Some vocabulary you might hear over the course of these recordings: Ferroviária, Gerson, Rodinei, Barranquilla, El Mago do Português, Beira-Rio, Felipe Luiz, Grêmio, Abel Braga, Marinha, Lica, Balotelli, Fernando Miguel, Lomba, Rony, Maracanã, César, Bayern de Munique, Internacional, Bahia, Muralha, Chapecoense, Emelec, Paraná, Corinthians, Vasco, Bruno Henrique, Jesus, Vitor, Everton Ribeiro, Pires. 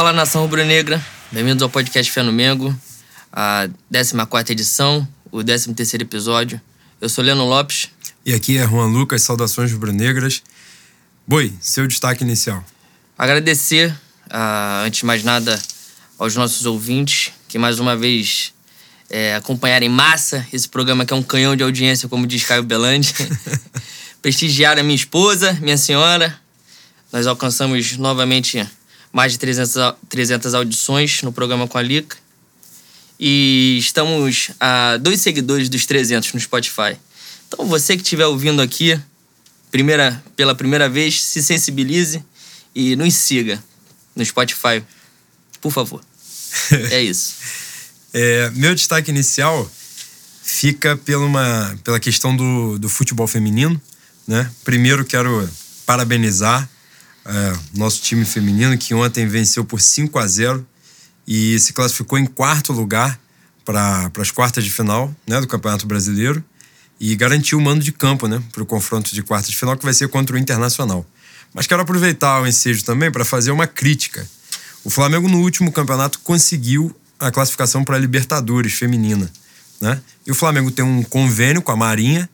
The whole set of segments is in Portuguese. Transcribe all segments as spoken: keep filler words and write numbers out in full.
Fala, nação rubro-negra, bem-vindos ao podcast Flamengo, a décima quarta edição, o décimo terceiro episódio. Eu sou Leno Lopes. E aqui é Juan Lucas, saudações rubro-negras. Boi, seu destaque inicial. Agradecer, uh, antes de mais nada, aos nossos ouvintes, que mais uma vez é, acompanharam em massa esse programa que é um canhão de audiência, como diz Caio Belandi. Prestigiaram a minha esposa, minha senhora. Nós alcançamos novamente mais de trezentas audições no programa com a Lica. E estamos a dois seguidores dos trezentos no Spotify. Então você que estiver ouvindo aqui primeira, pela primeira vez, se sensibilize e nos siga no Spotify, por favor. É isso. É, meu destaque inicial fica pela, uma, pela questão do, do futebol feminino, né? Primeiro quero parabenizar é, nosso time feminino, que ontem venceu por cinco a zero e se classificou em quarto lugar para as quartas de final, né, do Campeonato Brasileiro, e garantiu o mando de campo, né, para o confronto de quartas de final, que vai ser contra o Internacional. Mas quero aproveitar o ensejo também para fazer uma crítica. O Flamengo, no último campeonato, conseguiu a classificação para a Libertadores feminina, né? E o Flamengo tem um convênio com a Marinha.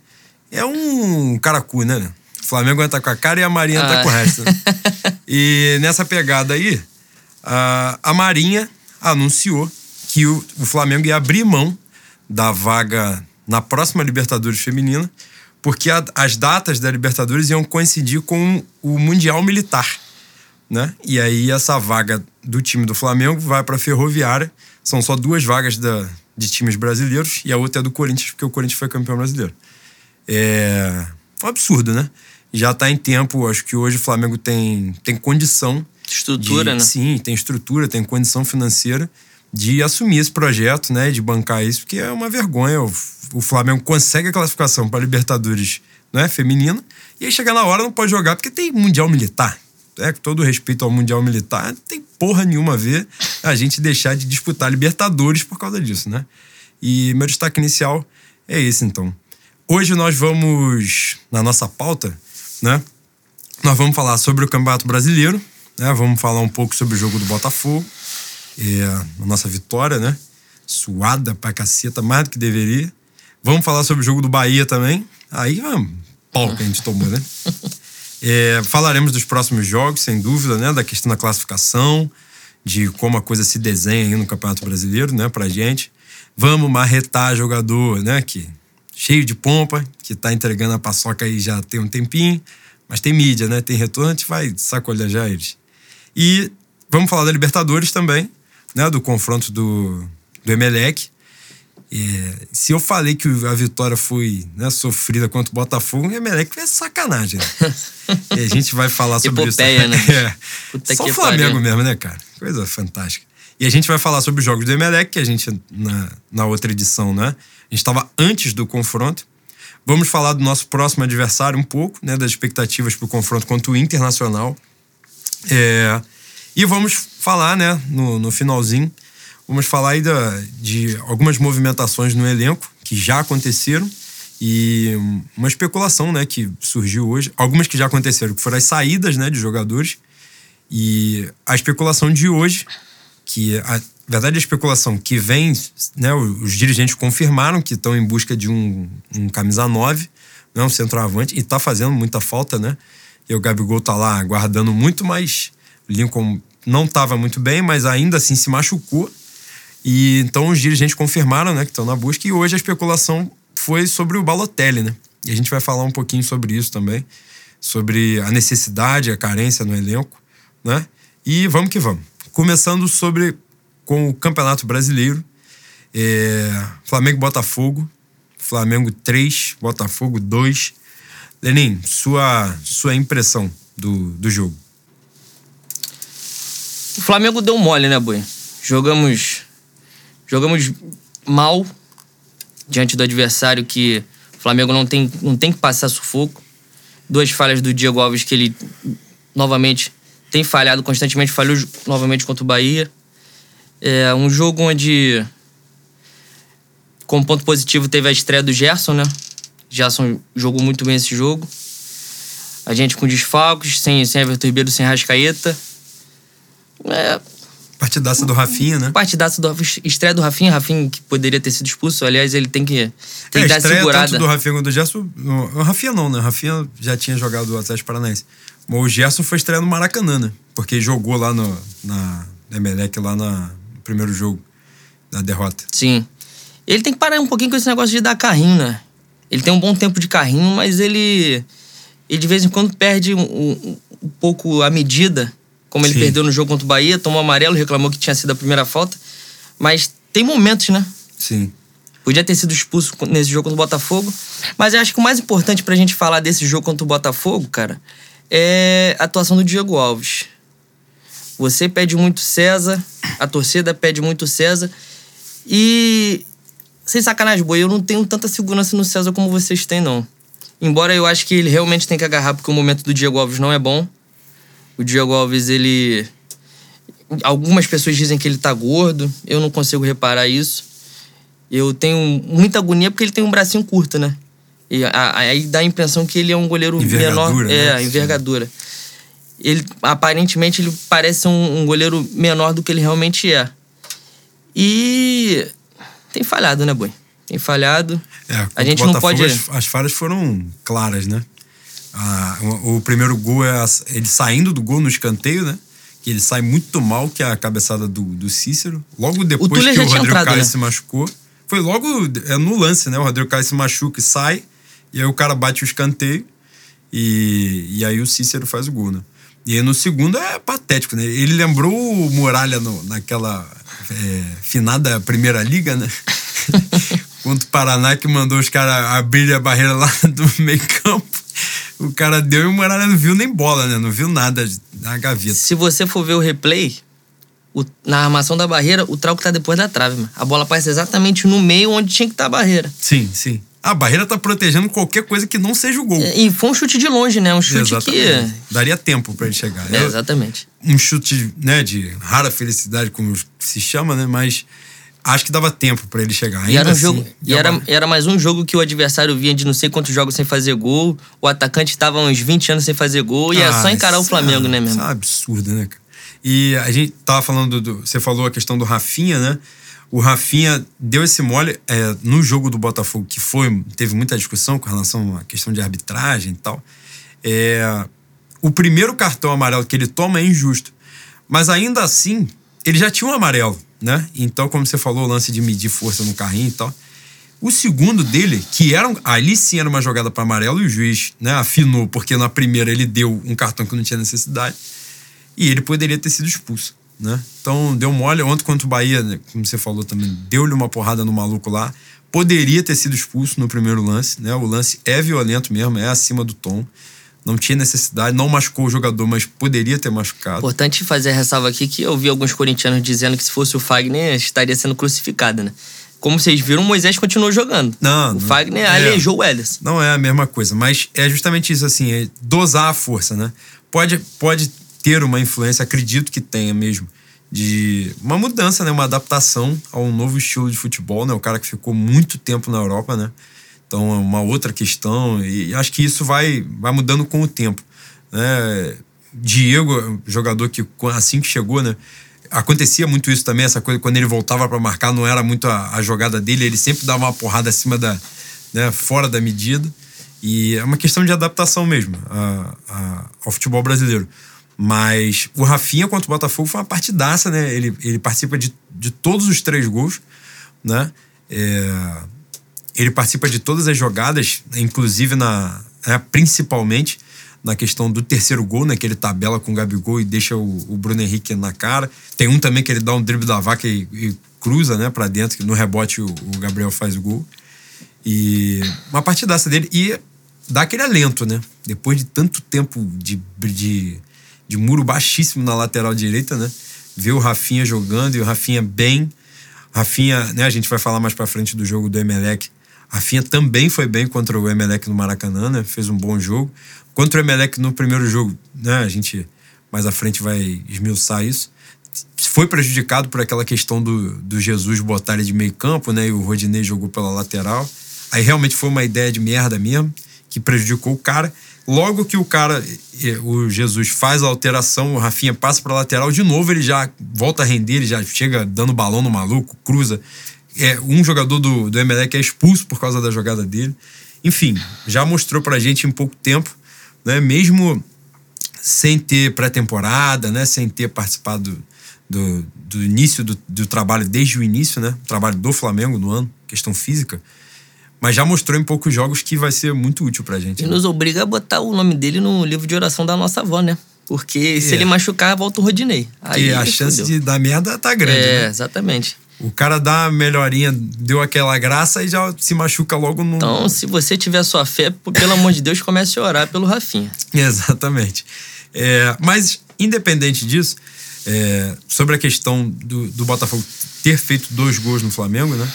É um caracu, né? O Flamengo entra com a cara e a Marinha ah. entra com o resto, né? E nessa pegada aí, a, a Marinha anunciou que o, o Flamengo ia abrir mão da vaga na próxima Libertadores feminina, porque a, as datas da Libertadores iam coincidir com o Mundial Militar, né? E aí essa vaga do time do Flamengo vai para a Ferroviária. São só duas vagas da, de times brasileiros, e a outra é do Corinthians, porque o Corinthians foi campeão brasileiro. É um absurdo, né? Já está em tempo. Acho que hoje o Flamengo tem, tem condição, estrutura, de, né? Sim, tem estrutura, tem condição financeira de assumir esse projeto, né? De bancar isso, porque é uma vergonha. O, o Flamengo consegue a classificação para a Libertadores, né, feminina, e aí chega na hora, não pode jogar porque tem Mundial Militar. É, com todo respeito ao Mundial Militar, não tem porra nenhuma a ver a gente deixar de disputar Libertadores por causa disso, né? E meu destaque inicial é esse, então. Hoje nós vamos, na nossa pauta, né? Nós vamos falar sobre o Campeonato Brasileiro, né? Vamos falar um pouco sobre o jogo do Botafogo, é, a nossa vitória, né? Suada pra caceta, mais do que deveria. Vamos falar sobre o jogo do Bahia também. Aí, vamos, pau que a gente tomou, né? É, falaremos dos próximos jogos, sem dúvida, né? Da questão da classificação, de como a coisa se desenha aí no Campeonato Brasileiro, né? Pra gente. Vamos marretar jogador, né? Que, cheio de pompa, que tá entregando a paçoca aí já tem um tempinho, mas tem mídia, né? Tem retorno, a gente vai sacolejar eles. E vamos falar da Libertadores também, né? Do confronto do, do Emelec. É, se eu falei que a vitória foi, né, sofrida contra o Botafogo, o Emelec é sacanagem, né? E a gente vai falar sobre Epopeia, isso. Né? É. Só o Flamengo mesmo, né, cara? Coisa fantástica. E a gente vai falar sobre os jogos do Emelec, que a gente, na, na outra edição, né? A gente estava antes do confronto. Vamos falar do nosso próximo adversário um pouco, né? Das expectativas para o confronto contra o Internacional. É, e vamos falar, né, no, no finalzinho, vamos falar aí da, de algumas movimentações no elenco que já aconteceram e uma especulação, né, que surgiu hoje. Algumas que já aconteceram, que foram as saídas, né, de jogadores. E a especulação de hoje, que a, na verdade a especulação que vem, né, os dirigentes confirmaram que estão em busca de um, um camisa nove, né, um centroavante, e está fazendo muita falta, né? E o Gabigol está lá aguardando muito, mas Lincoln não estava muito bem, mas ainda assim se machucou. E então os dirigentes confirmaram, né, que estão na busca. E hoje a especulação foi sobre o Balotelli, né? E a gente vai falar um pouquinho sobre isso também, sobre a necessidade, a carência no elenco, né? E vamos que vamos. Começando sobre com o Campeonato Brasileiro, é, Flamengo e Botafogo, Flamengo três, Botafogo dois. Lenin, sua, sua impressão do, do jogo? O Flamengo deu mole, né, Boi? Jogamos... Jogamos mal diante do adversário, que o Flamengo não tem, não tem que passar sufoco. Duas falhas do Diego Alves, que ele novamente tem falhado constantemente, falhou novamente contra o Bahia. É um jogo onde, como ponto positivo, teve a estreia do Gerson, né? Gerson jogou muito bem esse jogo. A gente com desfalques, sem, sem Everton Ribeiro, sem Rascaeta. É... Partidaça do Rafinha, né? Partidaça do Rafinha. Estreia do Rafinha, Rafinha que poderia ter sido expulso. Aliás, ele tem que, tem é, que dar segurada. Tanto do Rafinha quanto do Gerson. O Rafinha não, né? O Rafinha já tinha jogado o Atlético Paranaense. Mas o Gerson foi estrear no Maracanã, né? Porque jogou lá no, na Emelec, lá na, no primeiro jogo da derrota. Sim. Ele tem que parar um pouquinho com esse negócio de dar carrinho, né? Ele tem um bom tempo de carrinho, mas ele... Ele de vez em quando perde um, um, um pouco a medida, como ele Sim. perdeu no jogo contra o Bahia, tomou amarelo, reclamou que tinha sido a primeira falta. Mas tem momentos, né? Sim. Podia ter sido expulso nesse jogo contra o Botafogo. Mas eu acho que o mais importante pra gente falar desse jogo contra o Botafogo, cara, é a atuação do Diego Alves. Você pede muito César, a torcida pede muito César. E, sem sacanagem, boi, eu não tenho tanta segurança no César como vocês têm, não. Embora eu acho que ele realmente tem que agarrar, porque o momento do Diego Alves não é bom. O Diego Alves, ele... Algumas pessoas dizem que ele tá gordo. Eu não consigo reparar isso. Eu tenho muita agonia porque ele tem um bracinho curto, né? E aí dá a impressão que ele é um goleiro menor. É, né? Envergadura. Ele, aparentemente, ele parece um, um goleiro menor do que ele realmente é. E... Tem falhado, né, Boi? Tem falhado. É, a gente não pode... As, as falhas foram claras, né? Ah, o, o primeiro gol é a, ele saindo do gol no escanteio, né? Que ele sai muito mal, que é a cabeçada do, do Cícero. Logo depois o que o Rodrigo entrado, Caio né? se machucou. Foi logo é, no lance, né? O Rodrigo Caio se machuca e sai. E aí o cara bate o escanteio. E, e aí o Cícero faz o gol, né? E aí no segundo é patético, né? Ele lembrou o Muralha no, naquela é, finada Primeira Liga, né? Contra o Paraná, que mandou os caras abrir a barreira lá do meio campo. O cara deu e o Maracanã não viu nem bola, né? Não viu nada na gaveta. Se você for ver o replay, o, na armação da barreira, o Trauco tá depois da trave, mano. A bola passa exatamente no meio onde tinha que estar tá a barreira. Sim, sim. A barreira tá protegendo qualquer coisa que não seja o gol. E foi um chute de longe, né? Um chute exatamente. Que... Daria tempo pra ele chegar. É, exatamente. Um chute, né, de rara felicidade, como se chama, né? Mas... Acho que dava tempo pra ele chegar. Ainda e era, um assim, jogo, e era, era mais um jogo que o adversário vinha de não sei quantos jogos sem fazer gol. O atacante tava uns vinte anos sem fazer gol. Ah, e é só encarar o Flamengo, é, né, mesmo? Isso é um absurdo, né, cara? E a gente tava falando... Do, você falou a questão do Rafinha, né? O Rafinha deu esse mole é, no jogo do Botafogo, que foi, teve muita discussão com relação à questão de arbitragem e tal. É, o primeiro cartão amarelo que ele toma é injusto. Mas ainda assim, ele já tinha um amarelo. Né? Então, como você falou, o lance de medir força no carrinho e tal. O segundo dele, que era um, ali sim era uma jogada para amarelo, e o juiz, né, afinou, porque na primeira ele deu um cartão que não tinha necessidade, e ele poderia ter sido expulso. Né? Então, deu mole. Ontem contra o Bahia, né, como você falou também, deu-lhe uma porrada no maluco lá. Poderia ter sido expulso no primeiro lance. Né? O lance é violento mesmo, é acima do tom. Não tinha necessidade, não machucou o jogador, mas poderia ter machucado. Importante fazer a ressalva aqui que eu vi alguns corintianos dizendo que se fosse o Fagner, estaria sendo crucificado, né? Como vocês viram, o Moisés continuou jogando. Não, o não, Fagner é, aleijou o Ederson. Não é a mesma coisa, mas é justamente isso, assim, é dosar a força, né? Pode, pode ter uma influência, acredito que tenha mesmo, de uma mudança, né? Uma adaptação a um novo estilo de futebol, né? O cara que ficou muito tempo na Europa, né? Então, é uma outra questão. E acho que isso vai, vai mudando com o tempo. Né? Diego, jogador que assim que chegou, né? Acontecia muito isso também, essa coisa. Quando ele voltava para marcar, não era muito a, a jogada dele. Ele sempre dava uma porrada acima da... Né? Fora da medida. E é uma questão de adaptação mesmo a, a, ao futebol brasileiro. Mas o Rafinha contra o Botafogo foi uma partidaça, né? Ele, ele participa de, de todos os três gols, né? É... Ele participa de todas as jogadas, inclusive na, né, principalmente na questão do terceiro gol, né, que ele tabela com o Gabigol e deixa o, o Bruno Henrique na cara. Tem um também que ele dá um drible da vaca e, e cruza, né, para dentro, que no rebote o, o Gabriel faz o gol. E uma partidaça dele. E dá aquele alento, né? Depois de tanto tempo de, de, de muro baixíssimo na lateral direita, né? Ver o Rafinha jogando e o Rafinha bem. Rafinha, né, a gente vai falar mais para frente do jogo do Emelec. Rafinha também foi bem contra o Emelec no Maracanã, né? Fez um bom jogo. Contra o Emelec no primeiro jogo, né? A gente mais à frente vai esmiuçar isso. Foi prejudicado por aquela questão do, do Jesus botar ele de meio campo, né? E o Rodinei jogou pela lateral. Aí realmente foi uma ideia de merda mesmo, que prejudicou o cara. logo que o cara, o Jesus faz a alteração, o Rafinha passa para a lateral, de novo ele já volta a render, ele já chega dando balão no maluco, cruza. É, um jogador do, do Emelec é expulso por causa da jogada dele. Enfim, já mostrou pra gente em pouco tempo, né? Mesmo sem ter pré-temporada, né? Sem ter participado do, do, do início do, do trabalho, desde o início, né? O trabalho do Flamengo no ano, questão física. Mas já mostrou em poucos jogos que vai ser muito útil pra gente. E né? Nos obriga a botar o nome dele no livro de oração da nossa avó, né? Porque se é. ele machucar, volta o Rodinei. Aí e a chance de, da merda tá grande, é, né? Exatamente. O cara dá a melhorinha, deu aquela graça e já se machuca logo no... Então, se você tiver sua fé, pelo amor de Deus, comece a orar pelo Rafinha. Exatamente. É, mas, independente disso, é, sobre a questão do, do Botafogo ter feito dois gols no Flamengo, né?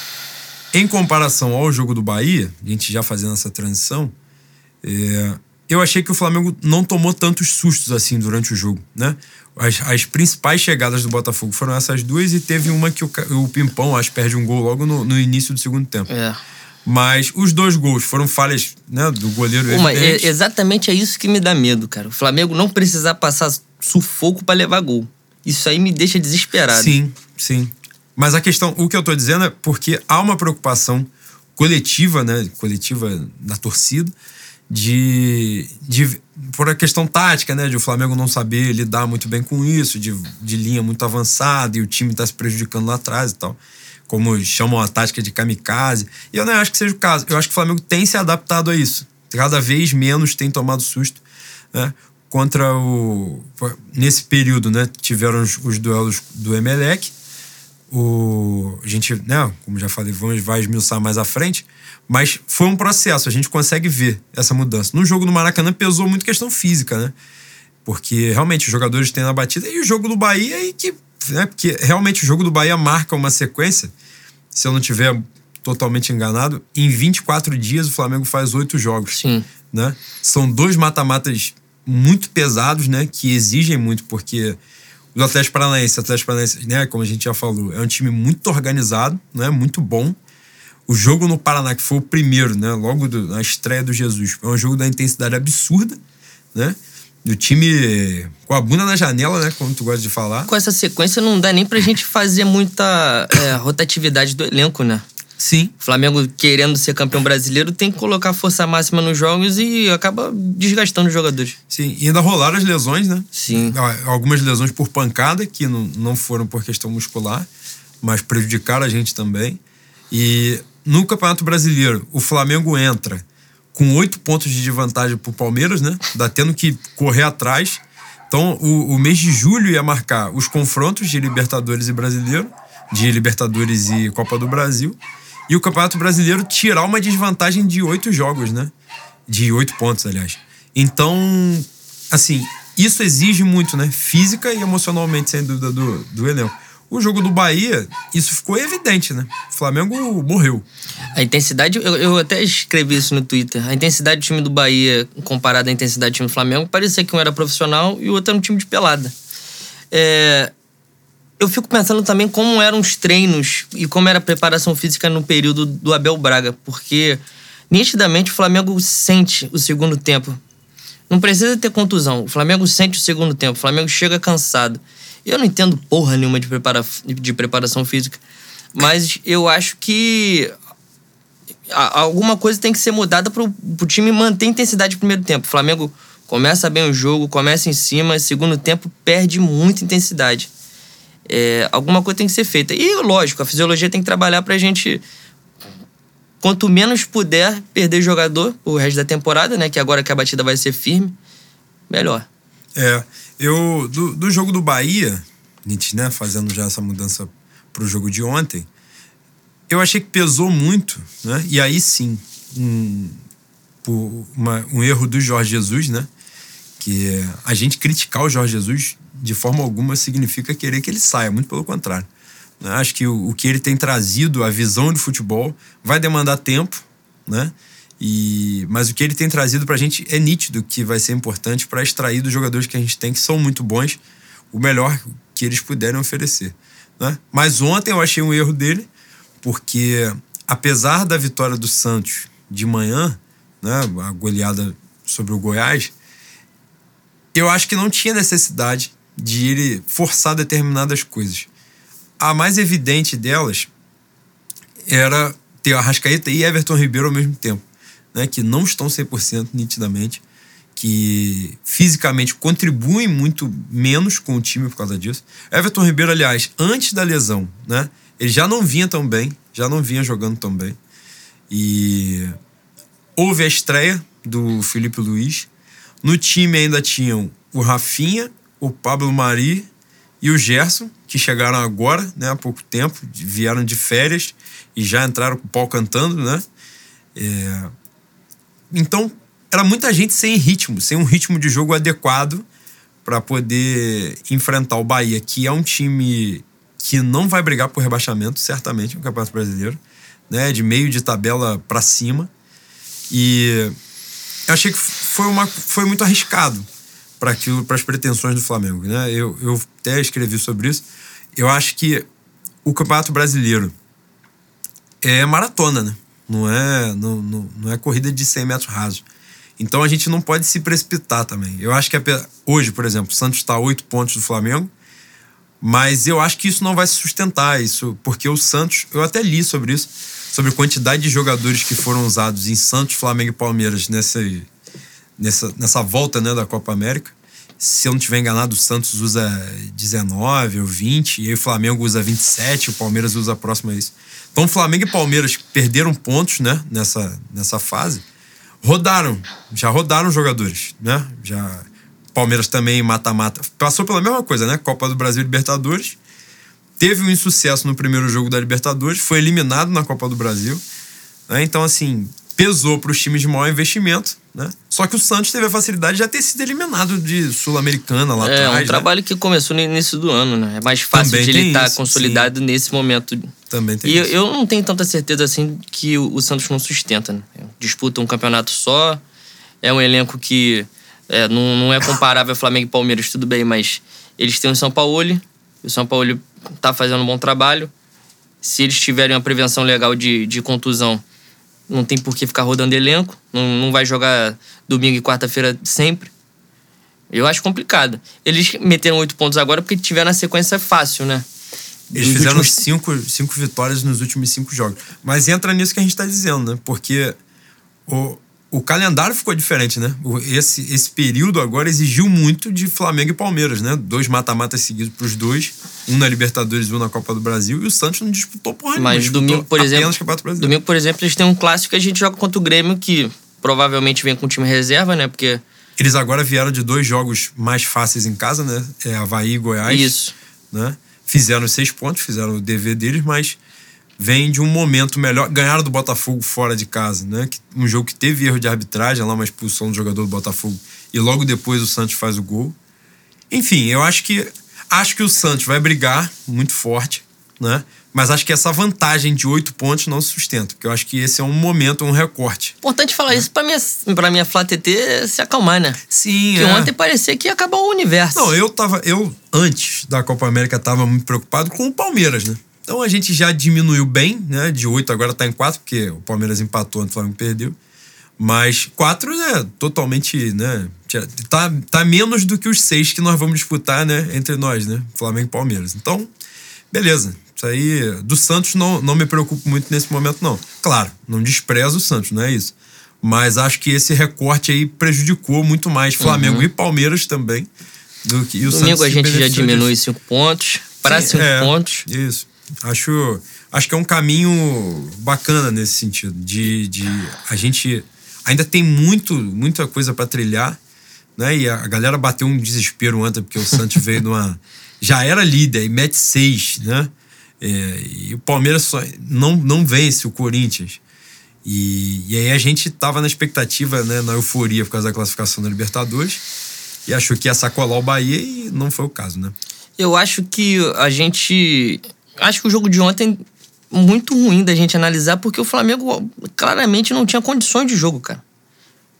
Em comparação ao jogo do Bahia, a gente já fazendo essa transição, é, eu achei que o Flamengo não tomou tantos sustos assim durante o jogo, né? As, as principais chegadas do Botafogo foram essas duas e teve uma que o, o Pimpão, acho, perde um gol logo no, no início do segundo tempo. É. Mas os dois gols foram falhas, né, do goleiro. Uma, é, exatamente é isso que me dá medo, cara. O Flamengo não precisar passar sufoco pra levar gol. Isso aí me deixa desesperado. Sim, sim. Mas a questão, o que eu tô dizendo é porque há uma preocupação coletiva, né, coletiva da torcida, De, de, por a questão tática, né? De o Flamengo não saber lidar muito bem com isso, de, de linha muito avançada e o time tá se prejudicando lá atrás e tal, como chamam a tática de kamikaze. E eu não acho que seja o caso. Eu acho que o Flamengo tem se adaptado a isso. Cada vez menos tem tomado susto, né? Contra o... Nesse período, né? Tiveram os, os duelos do Emelec. O, a gente, né, como já falei, vamos, vai esmiuçar mais à frente, mas foi um processo, a gente consegue ver essa mudança. No jogo do Maracanã pesou muito questão física, né? Porque realmente os jogadores têm na batida, e o jogo do Bahia, e que, né, porque realmente o jogo do Bahia marca uma sequência, se eu não estiver totalmente enganado, em vinte e quatro dias o Flamengo faz oito jogos. Sim. Né? São dois mata-matas muito pesados, né, que exigem muito, porque... O Atlético Paranaense, o Atlético Paranaense, né, como a gente já falou, é um time muito organizado, né, muito bom. O jogo no Paraná, que foi o primeiro, né, logo do, na estreia do Jesus, é um jogo da intensidade absurda, né? Do time com a bunda na janela, né, como tu gosta de falar. Com essa sequência não dá nem pra gente fazer muita é, rotatividade do elenco, né? Sim. O Flamengo, querendo ser campeão brasileiro, tem que colocar força máxima nos jogos e acaba desgastando os jogadores. Sim, e ainda rolaram as lesões, né? Sim. Algumas lesões por pancada, que não foram por questão muscular, mas prejudicaram a gente também. E no Campeonato Brasileiro, o Flamengo entra com oito pontos de vantagem pro Palmeiras, né? Dá tendo que correr atrás. Então, o, o mês de julho ia marcar os confrontos de Libertadores e Brasileiro, de Libertadores e Copa do Brasil. E o Campeonato Brasileiro tirar uma desvantagem de oito jogos, né? De oito pontos, aliás. Então, assim, isso exige muito, né? Física e emocionalmente, sem dúvida, do, do elenco. O jogo do Bahia, isso ficou evidente, né? O Flamengo morreu. A intensidade, eu, eu até escrevi isso no Twitter, a intensidade do time do Bahia comparada à intensidade do time do Flamengo, parecia que um era profissional e o outro era um time de pelada. É... Eu fico pensando também como eram os treinos e como era a preparação física no período do Abel Braga, porque nitidamente o Flamengo sente o segundo tempo. Não precisa ter contusão, o Flamengo sente o segundo tempo, o Flamengo chega cansado. Eu não entendo porra nenhuma de, prepara... de preparação física, mas eu acho que alguma coisa tem que ser mudada para o time manter a intensidade no primeiro tempo. O Flamengo começa bem o jogo, começa em cima, segundo tempo perde muita intensidade. É, alguma coisa tem que ser feita. E, lógico, a fisiologia tem que trabalhar pra gente, quanto menos puder, perder jogador o resto da temporada, né? Que agora que a batida vai ser firme, melhor. É, eu... Do, do jogo do Bahia, a gente, né, fazendo já essa mudança pro jogo de ontem, eu achei que pesou muito, né? E aí sim, um, uma, um erro do Jorge Jesus, né? Que a gente criticar o Jorge Jesus... de forma alguma significa querer que ele saia, muito pelo contrário. Acho que o, o que ele tem trazido, a visão de futebol, vai demandar tempo, né? E, mas o que ele tem trazido pra gente é nítido, que vai ser importante para extrair dos jogadores que a gente tem, que são muito bons, o melhor que eles puderem oferecer, né? Mas ontem eu achei um erro dele, porque apesar da vitória do Santos de manhã, né, a goleada sobre o Goiás, eu acho que não tinha necessidade de ele forçar determinadas coisas. A mais evidente delas era ter a Rascaeta e Everton Ribeiro ao mesmo tempo, né, que não estão cem por cento nitidamente, que fisicamente contribuem muito menos com o time por causa disso. Everton Ribeiro, aliás, antes da lesão, né, ele já não vinha tão bem, já não vinha jogando tão bem. E houve a estreia do Felipe Luiz. No time ainda tinham o Rafinha, o Pablo Mari e o Gerson, que chegaram agora, né, há pouco tempo, vieram de férias e já entraram com o pau cantando, né? É... Então, era muita gente sem ritmo, sem um ritmo de jogo adequado para poder enfrentar o Bahia, que é um time que não vai brigar por rebaixamento, certamente, no Campeonato Brasileiro, né, de meio de tabela para cima. E eu achei que foi, uma, foi muito arriscado para as pretensões do Flamengo, né? Eu, eu até escrevi sobre isso. Eu acho que o Campeonato Brasileiro é maratona, né? Não é, não, não, não é corrida de cem metros rasos. Então a gente não pode se precipitar também. Eu acho que a, hoje, por exemplo, o Santos está a oito pontos do Flamengo, mas eu acho que isso não vai se sustentar, isso, porque o Santos, eu até li sobre isso, sobre a quantidade de jogadores que foram usados em Santos, Flamengo e Palmeiras nessa, nessa, nessa volta, né, da Copa América. Se eu não estiver enganado, o Santos usa dezenove ou vinte, e aí o Flamengo usa vinte e sete, o Palmeiras usa próximo a isso. Então Flamengo e Palmeiras perderam pontos, né, nessa, nessa fase. Rodaram, já rodaram jogadores, né? Já... Palmeiras também, mata-mata. Passou pela mesma coisa, né? Copa do Brasil e Libertadores. Teve um insucesso no primeiro jogo da Libertadores. Foi eliminado na Copa do Brasil. Né? Então, assim, pesou para os times de maior investimento. Né? Só que o Santos teve a facilidade de já ter sido eliminado de Sul-Americana lá atrás. É, um trabalho, né, que começou no início do ano, né? É mais fácil também de ele estar tá consolidado, sim, nesse momento. Também tem e isso. E eu não tenho tanta certeza, assim, que o Santos não sustenta, né? Disputa um campeonato só. É um elenco que... É, não, não é comparável Flamengo e Palmeiras, tudo bem, mas eles têm o São Paulo, o São Paulo tá fazendo um bom trabalho. Se eles tiverem uma prevenção legal de, de contusão, não tem por que ficar rodando elenco, não, não vai jogar domingo e quarta-feira sempre. Eu acho complicado. Eles meteram oito pontos agora porque tiveram a sequência fácil, né? Eles nos fizeram últimos... cinco, cinco vitórias nos últimos cinco jogos. Mas entra nisso que a gente tá dizendo, né? Porque o... O calendário ficou diferente, né? Esse, esse período agora exigiu muito de Flamengo e Palmeiras, né? Dois mata-matas seguidos pros dois. Um na Libertadores e um na Copa do Brasil. E o Santos não disputou porra nenhuma. Mas domingo, por exemplo, domingo, por exemplo, eles têm um clássico que a gente joga contra o Grêmio, que provavelmente vem com o time reserva, né? Porque... Eles agora vieram de dois jogos mais fáceis em casa, né? É Avaí e Goiás. Isso. Né? Fizeram seis pontos, fizeram o dever deles, mas... Vem de um momento melhor. Ganharam do Botafogo fora de casa, né? Um jogo que teve erro de arbitragem, lá uma expulsão do jogador do Botafogo. E logo depois o Santos faz o gol. Enfim, eu acho que... Acho que o Santos vai brigar muito forte, né? Mas acho que essa vantagem de oito pontos não se sustenta. Porque eu acho que esse é um momento, um recorte. Importante falar, né, isso pra minha, pra minha Flá T T se acalmar, né? Sim, porque é. Ontem parecia que ia acabar o universo. Não, eu tava... Eu, antes da Copa América, tava muito preocupado com o Palmeiras, né? Então a gente já diminuiu bem, né? De oito agora tá em quatro, porque o Palmeiras empatou, o Flamengo perdeu. Mas quatro é totalmente, né? Tá, tá menos do que os seis que nós vamos disputar, né? Entre nós, né? Flamengo e Palmeiras. Então, beleza. Isso aí, do Santos não, não me preocupo muito nesse momento, não. Claro, não desprezo o Santos, não é isso. Mas acho que esse recorte aí prejudicou muito mais Flamengo, uhum, e Palmeiras também do que e o Domingo Santos. Domingo a gente já diminui disso. cinco pontos, para Sim, cinco é, pontos. Isso. Acho, acho que é um caminho bacana nesse sentido, de, de a gente ainda tem muito, muita coisa para trilhar, né? E a galera bateu um desespero ontem, porque o Santos veio numa... Já era líder e mete seis, né? É, e o Palmeiras só não, não vence o Corinthians. E, e aí a gente tava na expectativa, né, na euforia por causa da classificação da Libertadores, e achou que ia sacolar o Bahia e não foi o caso, né? Eu acho que a gente... Acho que o jogo de ontem é muito ruim da gente analisar, porque o Flamengo claramente não tinha condições de jogo, cara.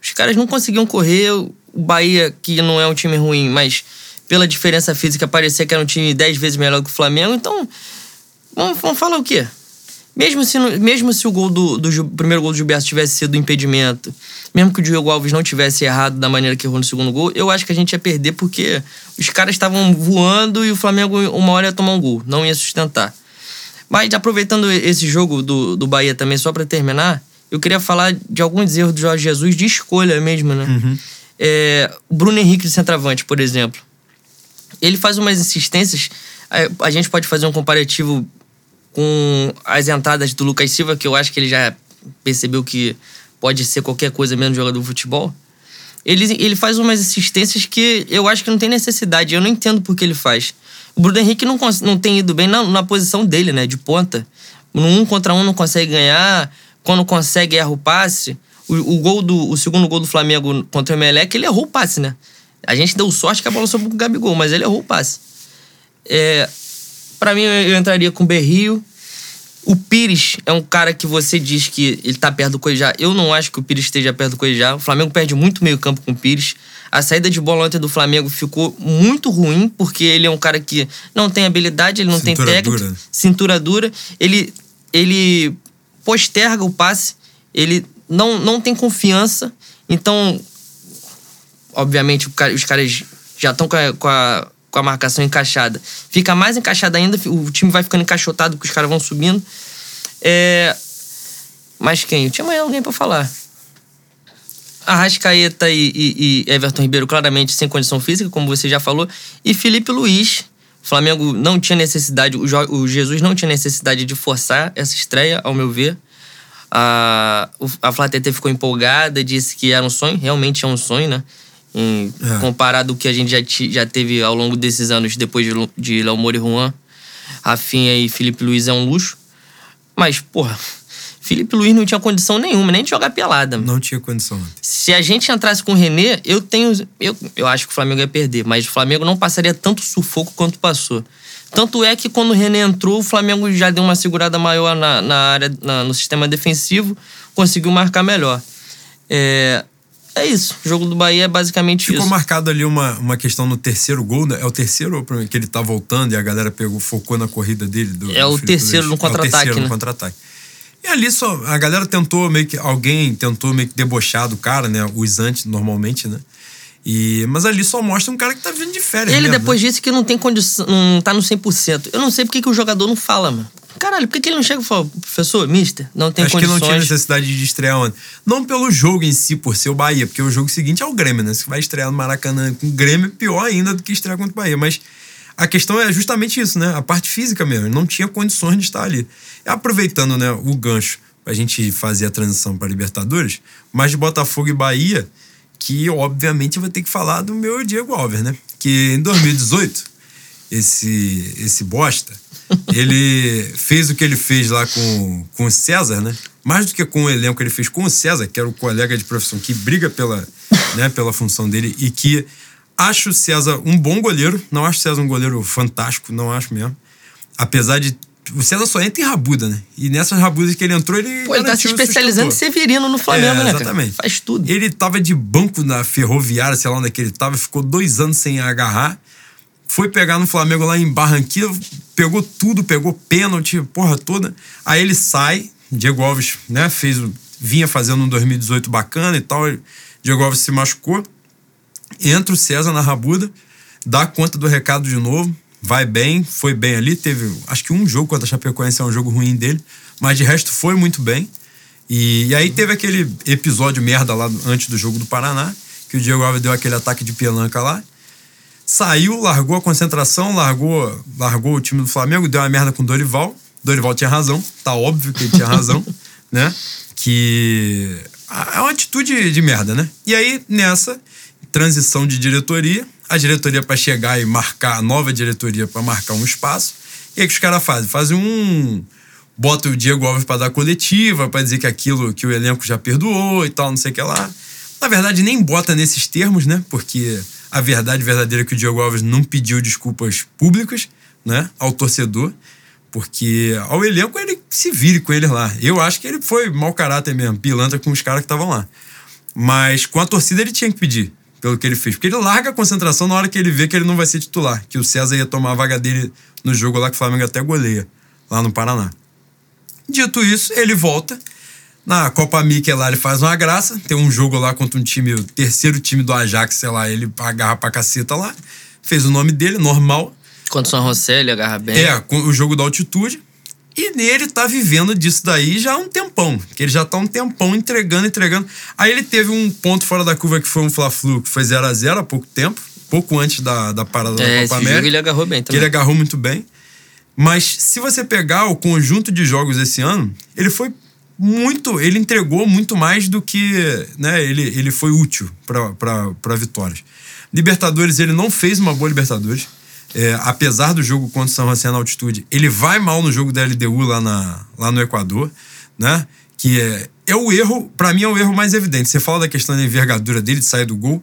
Os caras não conseguiam correr. O Bahia, que não é um time ruim, mas pela diferença física parecia que era um time dez vezes melhor que o Flamengo. Então, vamos, vamos falar o quê? Mesmo se, mesmo se o gol do, do, o primeiro gol do Gilberto tivesse sido impedimento, mesmo que o Diego Alves não tivesse errado da maneira que errou no segundo gol, eu acho que a gente ia perder porque os caras estavam voando e o Flamengo uma hora ia tomar um gol, não ia sustentar. Mas aproveitando esse jogo do, do Bahia também, só para terminar, eu queria falar de alguns erros do Jorge Jesus de escolha mesmo, né? Uhum. É, Bruno Henrique de centroavante, por exemplo. Ele faz umas insistências, a, a gente pode fazer um comparativo com as entradas do Lucas Silva, que eu acho que ele já percebeu que pode ser qualquer coisa menos jogador de futebol. Ele, ele faz umas insistências que eu acho que não tem necessidade, eu não entendo por que ele faz. O Bruno Henrique não, não tem ido bem na, na posição dele, né, de ponta. No um contra um não consegue ganhar, quando consegue erra o passe. O, o, gol do, o segundo gol do Flamengo contra o Emelec, ele errou o passe, né? A gente deu sorte que a bola sobrou com o Gabigol, mas ele errou o passe. É... Pra mim, eu entraria com o Berrio. O Pires é um cara que você diz que ele tá perto do Cuejá. Eu não acho que o Pires esteja perto do Cuejá. O Flamengo perde muito meio campo com o Pires. A saída de bola ontem do Flamengo ficou muito ruim, porque ele é um cara que não tem habilidade, ele não cintura tem técnica, dura. cintura dura. Ele, ele posterga o passe, ele não, não tem confiança. Então, obviamente, os caras já estão com a... Com a com a marcação encaixada. Fica mais encaixada ainda, o time vai ficando encaixotado porque os caras vão subindo. É... Mas quem? Eu tinha mais alguém pra falar. A Rascaeta e, e, e Everton Ribeiro claramente sem condição física, como você já falou. E Felipe Luiz. O Flamengo não tinha necessidade, o, jo- o Jesus não tinha necessidade de forçar essa estreia, ao meu ver. A, a Flá T T ficou empolgada, disse que era um sonho. Realmente é um sonho, né? Em, é. Comparado ao que a gente já, te, já teve ao longo desses anos depois de, de Léo Moura e Juan, Rafinha e Felipe Luiz é um luxo. Mas, porra, Felipe Luiz não tinha condição nenhuma, nem de jogar pelada. Não tinha condição. Se a gente entrasse com o René, eu tenho. Eu, eu acho que o Flamengo ia perder, mas o Flamengo não passaria tanto sufoco quanto passou. Tanto é que quando o René entrou, o Flamengo já deu uma segurada maior na, na área, na, no sistema defensivo, conseguiu marcar melhor. É. É isso. O jogo do Bahia é basicamente Ficou isso. Ficou marcado ali uma, uma questão no terceiro gol, né? É o terceiro mim, que ele tá voltando e a galera pegou, focou na corrida dele? Do, é, do o terceiro no contra-ataque, é o terceiro né? no contra-ataque. E ali só... A galera tentou meio que... Alguém tentou meio que debochar do cara, né? Os antes, normalmente, né? E, mas ali só mostra um cara que tá vindo de férias. Ele mesmo, depois né? disse que não tem condição... Não tá no cem por cento. Eu não sei por que que o jogador não fala, mano. Caralho, por que ele não chega e fala, professor, mister, não tem Acho condições? Acho que não tinha necessidade de estrear ontem. Não pelo jogo em si, por ser o Bahia, porque o jogo seguinte é o Grêmio, né? Se vai estrear no Maracanã com o Grêmio, pior ainda do que estrear contra o Bahia. Mas a questão é justamente isso, né? A parte física mesmo. Não tinha condições de estar ali. E aproveitando, né, o gancho pra gente fazer a transição pra Libertadores, mas de Botafogo e Bahia, que obviamente eu vou ter que falar do meu Diego Alves, né? Que em dois mil e dezoito, esse, esse bosta... Ele fez o que ele fez lá com, com o César, né? Mais do que com o elenco, ele fez com o César, que era o colega de profissão que briga pela, né, pela função dele e que acho o César um bom goleiro. Não acho o César um goleiro fantástico, não acho mesmo. Apesar de... O César só entra em rabuda, né? E nessas rabudas que ele entrou, ele... Pô, ele tá se especializando em Severino no Flamengo, é, né, exatamente. Cara? Faz tudo. Ele tava de banco na Ferroviária, sei lá onde é que ele tava, ficou dois anos sem agarrar. Foi pegar no Flamengo lá em Barranquilla, pegou tudo, pegou pênalti, porra toda. Aí ele sai, Diego Alves, né, fez, vinha fazendo um dois mil e dezoito bacana e tal, Diego Alves se machucou, entra o César na rabuda, dá conta do recado de novo, vai bem, foi bem ali, teve acho que um jogo contra a Chapecoense, é um jogo ruim dele, mas de resto foi muito bem. E, e aí teve aquele episódio merda lá antes do jogo do Paraná, que o Diego Alves deu aquele ataque de pelanca lá, saiu, largou a concentração, largou, largou o time do Flamengo, deu uma merda com o Dorival. Dorival tinha razão, tá óbvio que ele tinha razão, né? Que é uma atitude de merda, né? E aí, nessa transição de diretoria, a diretoria para chegar e marcar, a nova diretoria para marcar um espaço, e aí que os caras fazem? Fazem um... Bota o Diego Alves para dar coletiva, para dizer que aquilo que o elenco já perdoou e tal, não sei o que lá. Na verdade, nem bota nesses termos, né? Porque... A verdade verdadeira é que o Diego Alves não pediu desculpas públicas, né, ao torcedor, porque ao elenco ele se vire com ele lá. Eu acho que ele foi mau caráter mesmo, pilantra com os caras que estavam lá. Mas com a torcida ele tinha que pedir, pelo que ele fez. Porque ele larga a concentração na hora que ele vê que ele não vai ser titular, que o César ia tomar a vaga dele no jogo lá que o Flamengo até goleia, lá no Paraná. Dito isso, ele volta. Na Copa América lá ele faz uma graça. Tem um jogo lá contra um time, o terceiro time do Ajax, sei lá, ele agarra pra caceta lá. Fez o nome dele, normal. Contra o São José ele agarra bem. É, o jogo da altitude. E nele tá vivendo disso daí já há um tempão. Porque ele já tá um tempão entregando, entregando. Aí ele teve um ponto fora da curva que foi um Fla-Flu, que foi zero a zero há pouco tempo. Pouco antes da, da parada é, da Copa América. Jogo ele agarrou bem também. Ele agarrou muito bem. Mas se você pegar o conjunto de jogos esse ano, ele foi muito... Ele entregou muito mais do que... Né, ele, ele foi útil para vitórias. Libertadores, ele não fez uma boa Libertadores. É, apesar do jogo contra o San José na altitude, ele vai mal no jogo da L D U lá, na, lá no Equador, né? Que é, é o erro, pra mim é o erro mais evidente. Você fala da questão da envergadura dele, de sair do gol,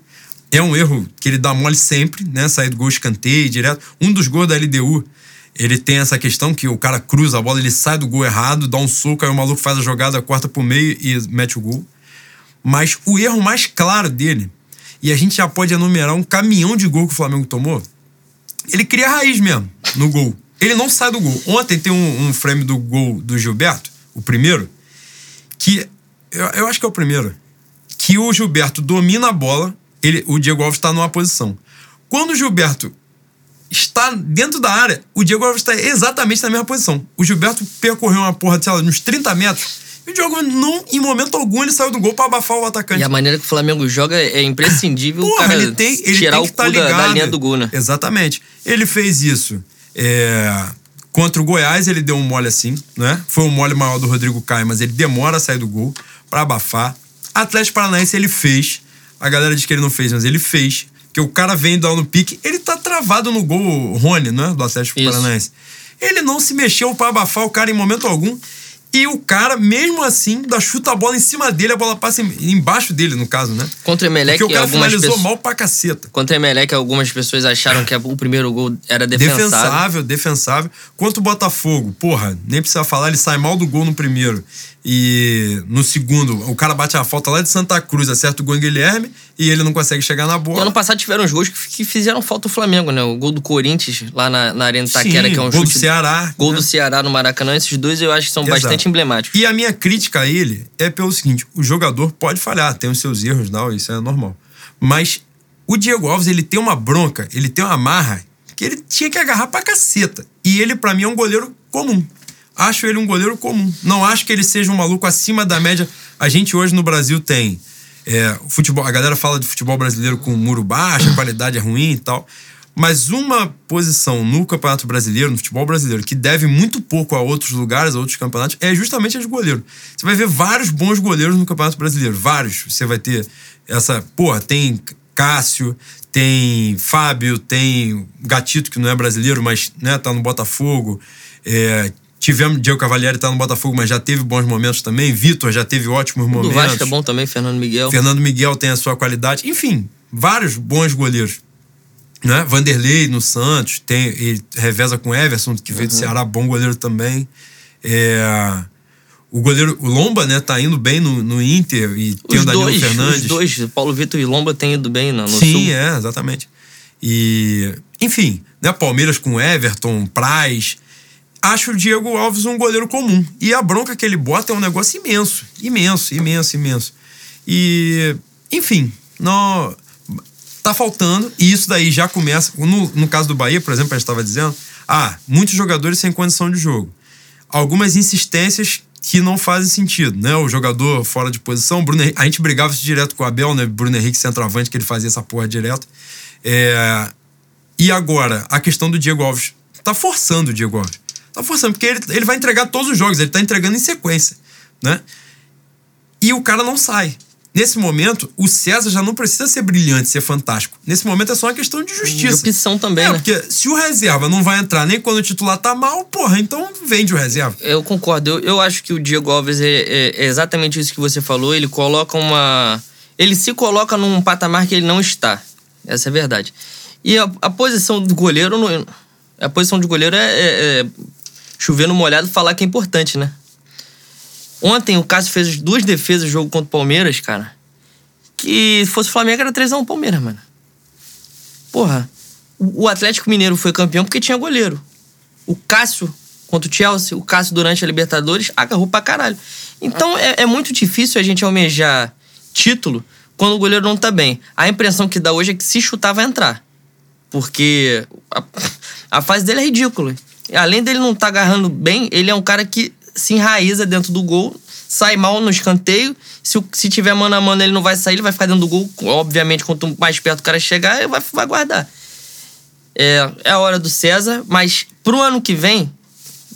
é um erro que ele dá mole sempre, né? Sair do gol, escanteio, direto. Um dos gols da L D U, ele tem essa questão que o cara cruza a bola, ele sai do gol errado, dá um soco, aí o maluco faz a jogada, corta pro meio e mete o gol. Mas o erro mais claro dele, e a gente já pode enumerar um caminhão de gol que o Flamengo tomou, ele cria raiz mesmo no gol. Ele não sai do gol. Ontem tem um, um frame do gol do Gilberto, o primeiro, que... Eu, eu acho que é o primeiro. Que o Gilberto domina a bola, ele, o Diego Alves está numa posição. Quando o Gilberto está dentro da área, o Diego Alves está exatamente na mesma posição. O Gilberto percorreu uma porra, sei lá, uns trinta metros... E o Diogo, não, em momento algum, ele saiu do gol pra abafar o atacante. E a maneira que o Flamengo joga é imprescindível. Porra, o cara ele tem, ele tirar tem que o tá ligado da, da linha do gol, né? Exatamente. Ele fez isso. É... Contra o Goiás, ele deu um mole assim, né? Foi um mole maior do Rodrigo Caio, mas ele demora a sair do gol pra abafar. Atlético Paranaense, ele fez. A galera diz que ele não fez, mas ele fez. Porque o cara vem dar no pique. Ele tá travado no gol, o Rony, né? Do Atlético isso. Paranaense. Ele não se mexeu pra abafar o cara em momento algum. E o cara, mesmo assim, dá chuta a bola em cima dele, a bola passa embaixo dele, no caso, né? Contra o Emelec, porque o cara finalizou pessoas... mal pra caceta. Contra o Emelec, algumas pessoas acharam que o primeiro gol era defensável. Defensável, defensável. Contra o Botafogo, porra, nem precisa falar, ele sai mal do gol no primeiro. E no segundo, o cara bate a falta lá de Santa Cruz, acerta o gol em Guilherme e ele não consegue chegar na bola. E ano passado tiveram uns gols que fizeram falta ao Flamengo, né? O gol do Corinthians lá na, na Arena Taquera, que é um gol chute... do Ceará. Gol, né? Do Ceará no Maracanã. Esses dois eu acho que são Exato. Bastante emblemáticos. E a minha crítica a ele é pelo seguinte, o jogador pode falhar, tem os seus erros, não, isso é normal. Mas o Diego Alves, ele tem uma bronca, ele tem uma marra que ele tinha que agarrar pra caceta. E ele, pra mim, é um goleiro comum. Acho ele um goleiro comum. Não acho que ele seja um maluco acima da média. A gente hoje no Brasil tem... É, futebol, a galera fala de futebol brasileiro com muro baixo, a qualidade é ruim e tal. Mas uma posição no Campeonato Brasileiro, no futebol brasileiro, que deve muito pouco a outros lugares, a outros campeonatos, é justamente a de goleiro. Você vai ver vários bons goleiros no Campeonato Brasileiro. Vários. Você vai ter essa... Porra, tem Cássio, tem Fábio, tem Gatito, que não é brasileiro, mas né, tá no Botafogo. É... Tivemos, Diego Cavalieri tá no Botafogo, mas já teve bons momentos também. Vitor já teve ótimos momentos. O Vasco é bom também, Fernando Miguel. Fernando Miguel tem a sua qualidade. Enfim, vários bons goleiros. Né? Vanderlei no Santos, tem, ele reveza com Everton, que veio uhum. do Ceará, bom goleiro também. É... O goleiro, o Lomba, né, tá indo bem no, no Inter e tem os o Danilo dois, Fernandes. Os dois, Paulo Vitor e Lomba têm ido bem no, no Sim, Sul. Sim, é, exatamente. E, enfim, né, Palmeiras com Everton, Praz... Acho o Diego Alves um goleiro comum. E a bronca que ele bota é um negócio imenso. Imenso, imenso, imenso. E, enfim, não, tá faltando. E isso daí já começa... No, no caso do Bahia, por exemplo, a gente estava dizendo... Ah, muitos jogadores sem condição de jogo. Algumas insistências que não fazem sentido, né? O jogador fora de posição... Bruno Henrique, a gente brigava isso direto com o Abel, né? Bruno Henrique, centroavante, que ele fazia essa porra direto. É, e agora, a questão do Diego Alves. Tá forçando o Diego Alves. Tá forçando, porque ele, ele vai entregar todos os jogos, ele tá entregando em sequência, né? E o cara não sai. Nesse momento, o César já não precisa ser brilhante, ser fantástico. Nesse momento é só uma questão de justiça. E opção também, é, né? Porque se o reserva não vai entrar nem quando o titular tá mal, porra, então vende o reserva. Eu concordo. Eu, eu acho que o Diego Alves é, é, é exatamente isso que você falou. Ele coloca uma... Ele se coloca num patamar que ele não está. Essa é a verdade. E a, a posição do goleiro... Não, a posição de goleiro é... é, é chover no molhado, falar que é importante, né? Ontem o Cássio fez duas defesas no jogo contra o Palmeiras, cara. Que se fosse o Flamengo era três a um Palmeiras, mano. Porra, o Atlético Mineiro foi campeão porque tinha goleiro. O Cássio contra o Chelsea, o Cássio durante a Libertadores, agarrou pra caralho. Então é, é muito difícil a gente almejar título quando o goleiro não tá bem. A impressão que dá hoje é que se chutar vai entrar. Porque a, a fase dele é ridícula. Além dele não tá agarrando bem, ele é um cara que se enraiza dentro do gol, sai mal no escanteio. Se, se tiver mano a mano ele não vai sair, ele vai ficar dentro do gol. Obviamente, quanto mais perto o cara chegar, ele vai, vai guardar. É, é a hora do César, mas pro ano que vem,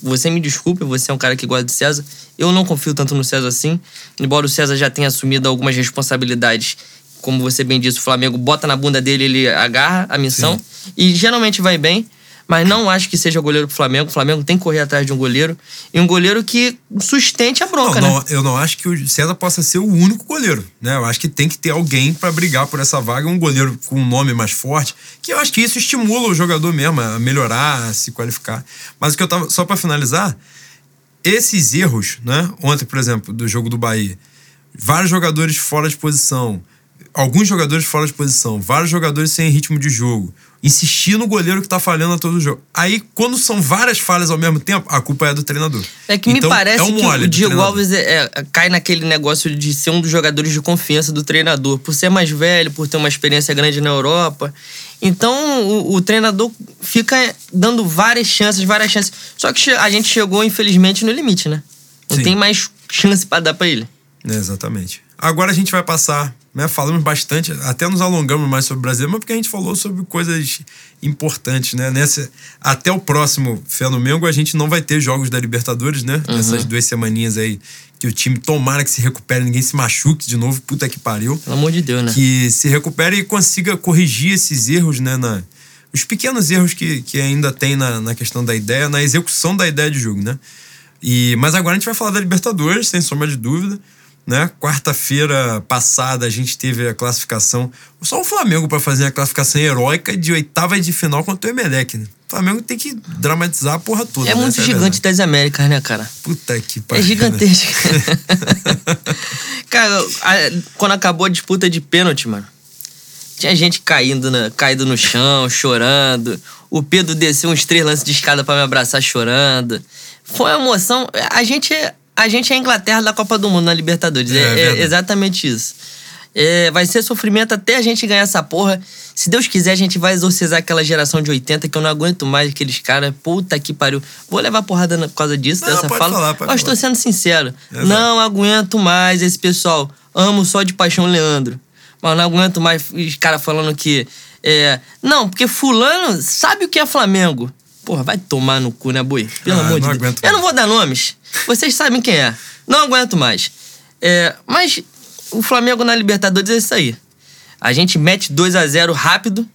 você me desculpe, você é um cara que gosta de César, eu não confio tanto no César assim, embora o César já tenha assumido algumas responsabilidades, como você bem disse, o Flamengo bota na bunda dele, ele agarra a missão, sim, e geralmente vai bem, mas não acho que seja goleiro pro Flamengo, o Flamengo tem que correr atrás de um goleiro, e um goleiro que sustente a bronca, não, né? Não, eu não acho que o César possa ser o único goleiro, né? Eu acho que tem que ter alguém pra brigar por essa vaga, um goleiro com um nome mais forte, que eu acho que isso estimula o jogador mesmo a melhorar, a se qualificar. Mas o que eu tava, só pra finalizar, esses erros, né? Ontem, por exemplo, do jogo do Bahia, vários jogadores fora de posição, alguns jogadores fora de posição, vários jogadores sem ritmo de jogo, insistir no goleiro que tá falhando a todo jogo. Aí, quando são várias falhas ao mesmo tempo, a culpa é do treinador. É que então, me parece é um que o Diego Alves é, é, cai naquele negócio de ser um dos jogadores de confiança do treinador, por ser mais velho, por ter uma experiência grande na Europa. Então, o, o treinador fica dando várias chances, várias chances. Só que a gente chegou, infelizmente, no limite, né? Não Sim. tem mais chance pra dar pra ele. É, exatamente. Agora a gente vai passar... Né, falamos bastante, até nos alongamos mais sobre o Brasil, mas porque a gente falou sobre coisas importantes, né? Nessa, até o próximo Flamengo a gente não vai ter jogos da Libertadores, né? Uhum. Nessas duas semaninhas aí que o time, tomara que se recupere, ninguém se machuque de novo, puta que pariu. Pelo amor de Deus, né? Que se recupere e consiga corrigir esses erros, né? Na, os pequenos erros que, que ainda tem na, na questão da ideia, na execução da ideia de jogo, né? E, mas agora a gente vai falar da Libertadores, sem sombra de dúvida. Né? Quarta-feira passada a gente teve a classificação, só o Flamengo para fazer a classificação heróica de oitava de final contra o Emelec, né? O Flamengo tem que dramatizar a porra toda. É, né? Muito gigante das Américas, né, cara? Puta que pariu. É gigantesco. Cara, a, quando acabou a disputa de pênalti, mano, tinha gente caindo, na, caído no chão, chorando. O Pedro desceu uns três lances de escada para me abraçar chorando. Foi uma emoção. A gente... A gente é a Inglaterra da Copa do Mundo na Libertadores. É, é, é exatamente isso. É, vai ser sofrimento até a gente ganhar essa porra. Se Deus quiser, a gente vai exorcizar aquela geração de oitenta, que eu não aguento mais aqueles caras. Puta que pariu. Vou levar porrada por causa disso, não, dessa pode fala. Falar, pode Mas falar. Tô sendo sincero. Exato. Não aguento mais esse pessoal. Amo só de paixão Leandro. Mas não aguento mais os caras falando que... É, não, porque fulano sabe o que é Flamengo. Porra, vai tomar no cu, né, boi? Pelo ah, amor de Deus. Mais. Eu não vou dar nomes. Vocês sabem quem é. Não aguento mais. É, mas o Flamengo na Libertadores é isso aí. A gente mete dois a zero rápido.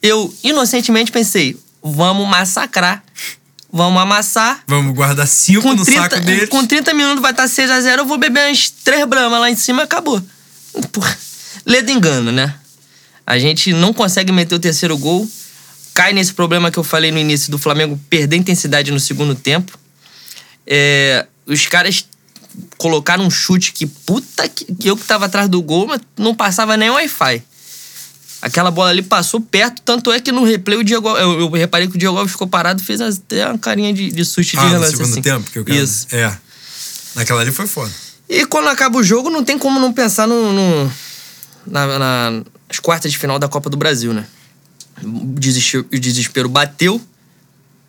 Eu, inocentemente, pensei, vamos massacrar. Vamos amassar. Vamos guardar cinco no trinta, saco deles. Com trinta minutos vai estar seis a zero. Eu vou beber uns três bramas lá em cima e acabou. Porra. Ledo engano, né? A gente não consegue meter o terceiro gol. Cai nesse problema que eu falei no início do Flamengo perder intensidade no segundo tempo. É, os caras colocaram um chute que puta que, que eu que tava atrás do gol, mas não passava nem o Wi-Fi. Aquela bola ali passou perto, tanto é que no replay o Diego eu, eu reparei que o Diego Alves ficou parado, fez até uma carinha de, de susto ah, de relance no segundo assim. Tempo que eu quero. Isso. É. Naquela ali foi foda. E quando acaba o jogo, não tem como não pensar no, no na, na, nas quartas de final da Copa do Brasil, né? O desespero bateu.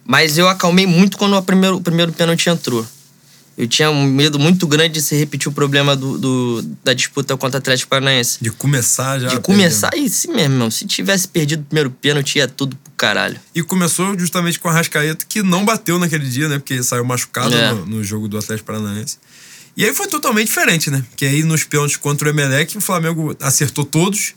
Mas eu acalmei muito quando o primeiro, o primeiro pênalti entrou. Eu tinha um medo muito grande de se repetir o problema do, do, da disputa contra o Atlético Paranaense. De começar já. De começar, perdendo. Isso mesmo, irmão. Se tivesse perdido o primeiro pênalti, ia tudo pro caralho. E começou justamente com a Rascaeta, que não bateu naquele dia, né? Porque saiu machucado é. no, no jogo do Atlético Paranaense. E aí foi totalmente diferente, né? Porque aí nos pênaltis contra o Emelec, o Flamengo acertou todos,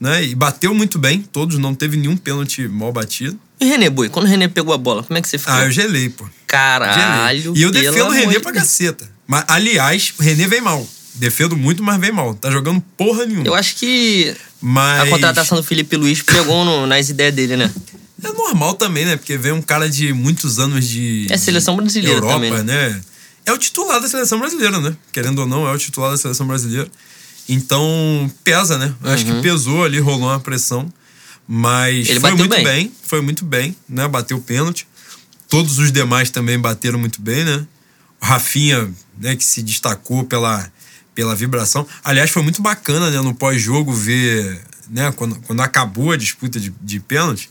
né? E bateu muito bem, todos, não teve nenhum pênalti mal batido. E René Bui, quando o René pegou a bola, como é que você ficou? Ah, eu gelei, pô. Caralho, gelei. E eu defendo o René pra caceta. Mas, aliás, o René vem mal. Defendo muito, mas vem mal. Tá jogando porra nenhuma. Eu acho que mas... a contratação do Felipe Luiz pegou no, nas ideias dele, né? É normal também, né? Porque vem um cara de muitos anos de... É seleção brasileira Europa, também. Né? né? É o titular da seleção brasileira, né? Querendo ou não, é o titular da seleção brasileira. Então, pesa, né? Eu uhum. acho que pesou ali, rolou uma pressão. Mas ele foi muito bem. bem, foi muito bem, né? Bateu o pênalti. Todos os demais também bateram muito bem, né? O Rafinha, né, que se destacou pela, pela vibração. Aliás, foi muito bacana, né, no pós-jogo ver, né, quando, quando acabou a disputa de, de pênalti,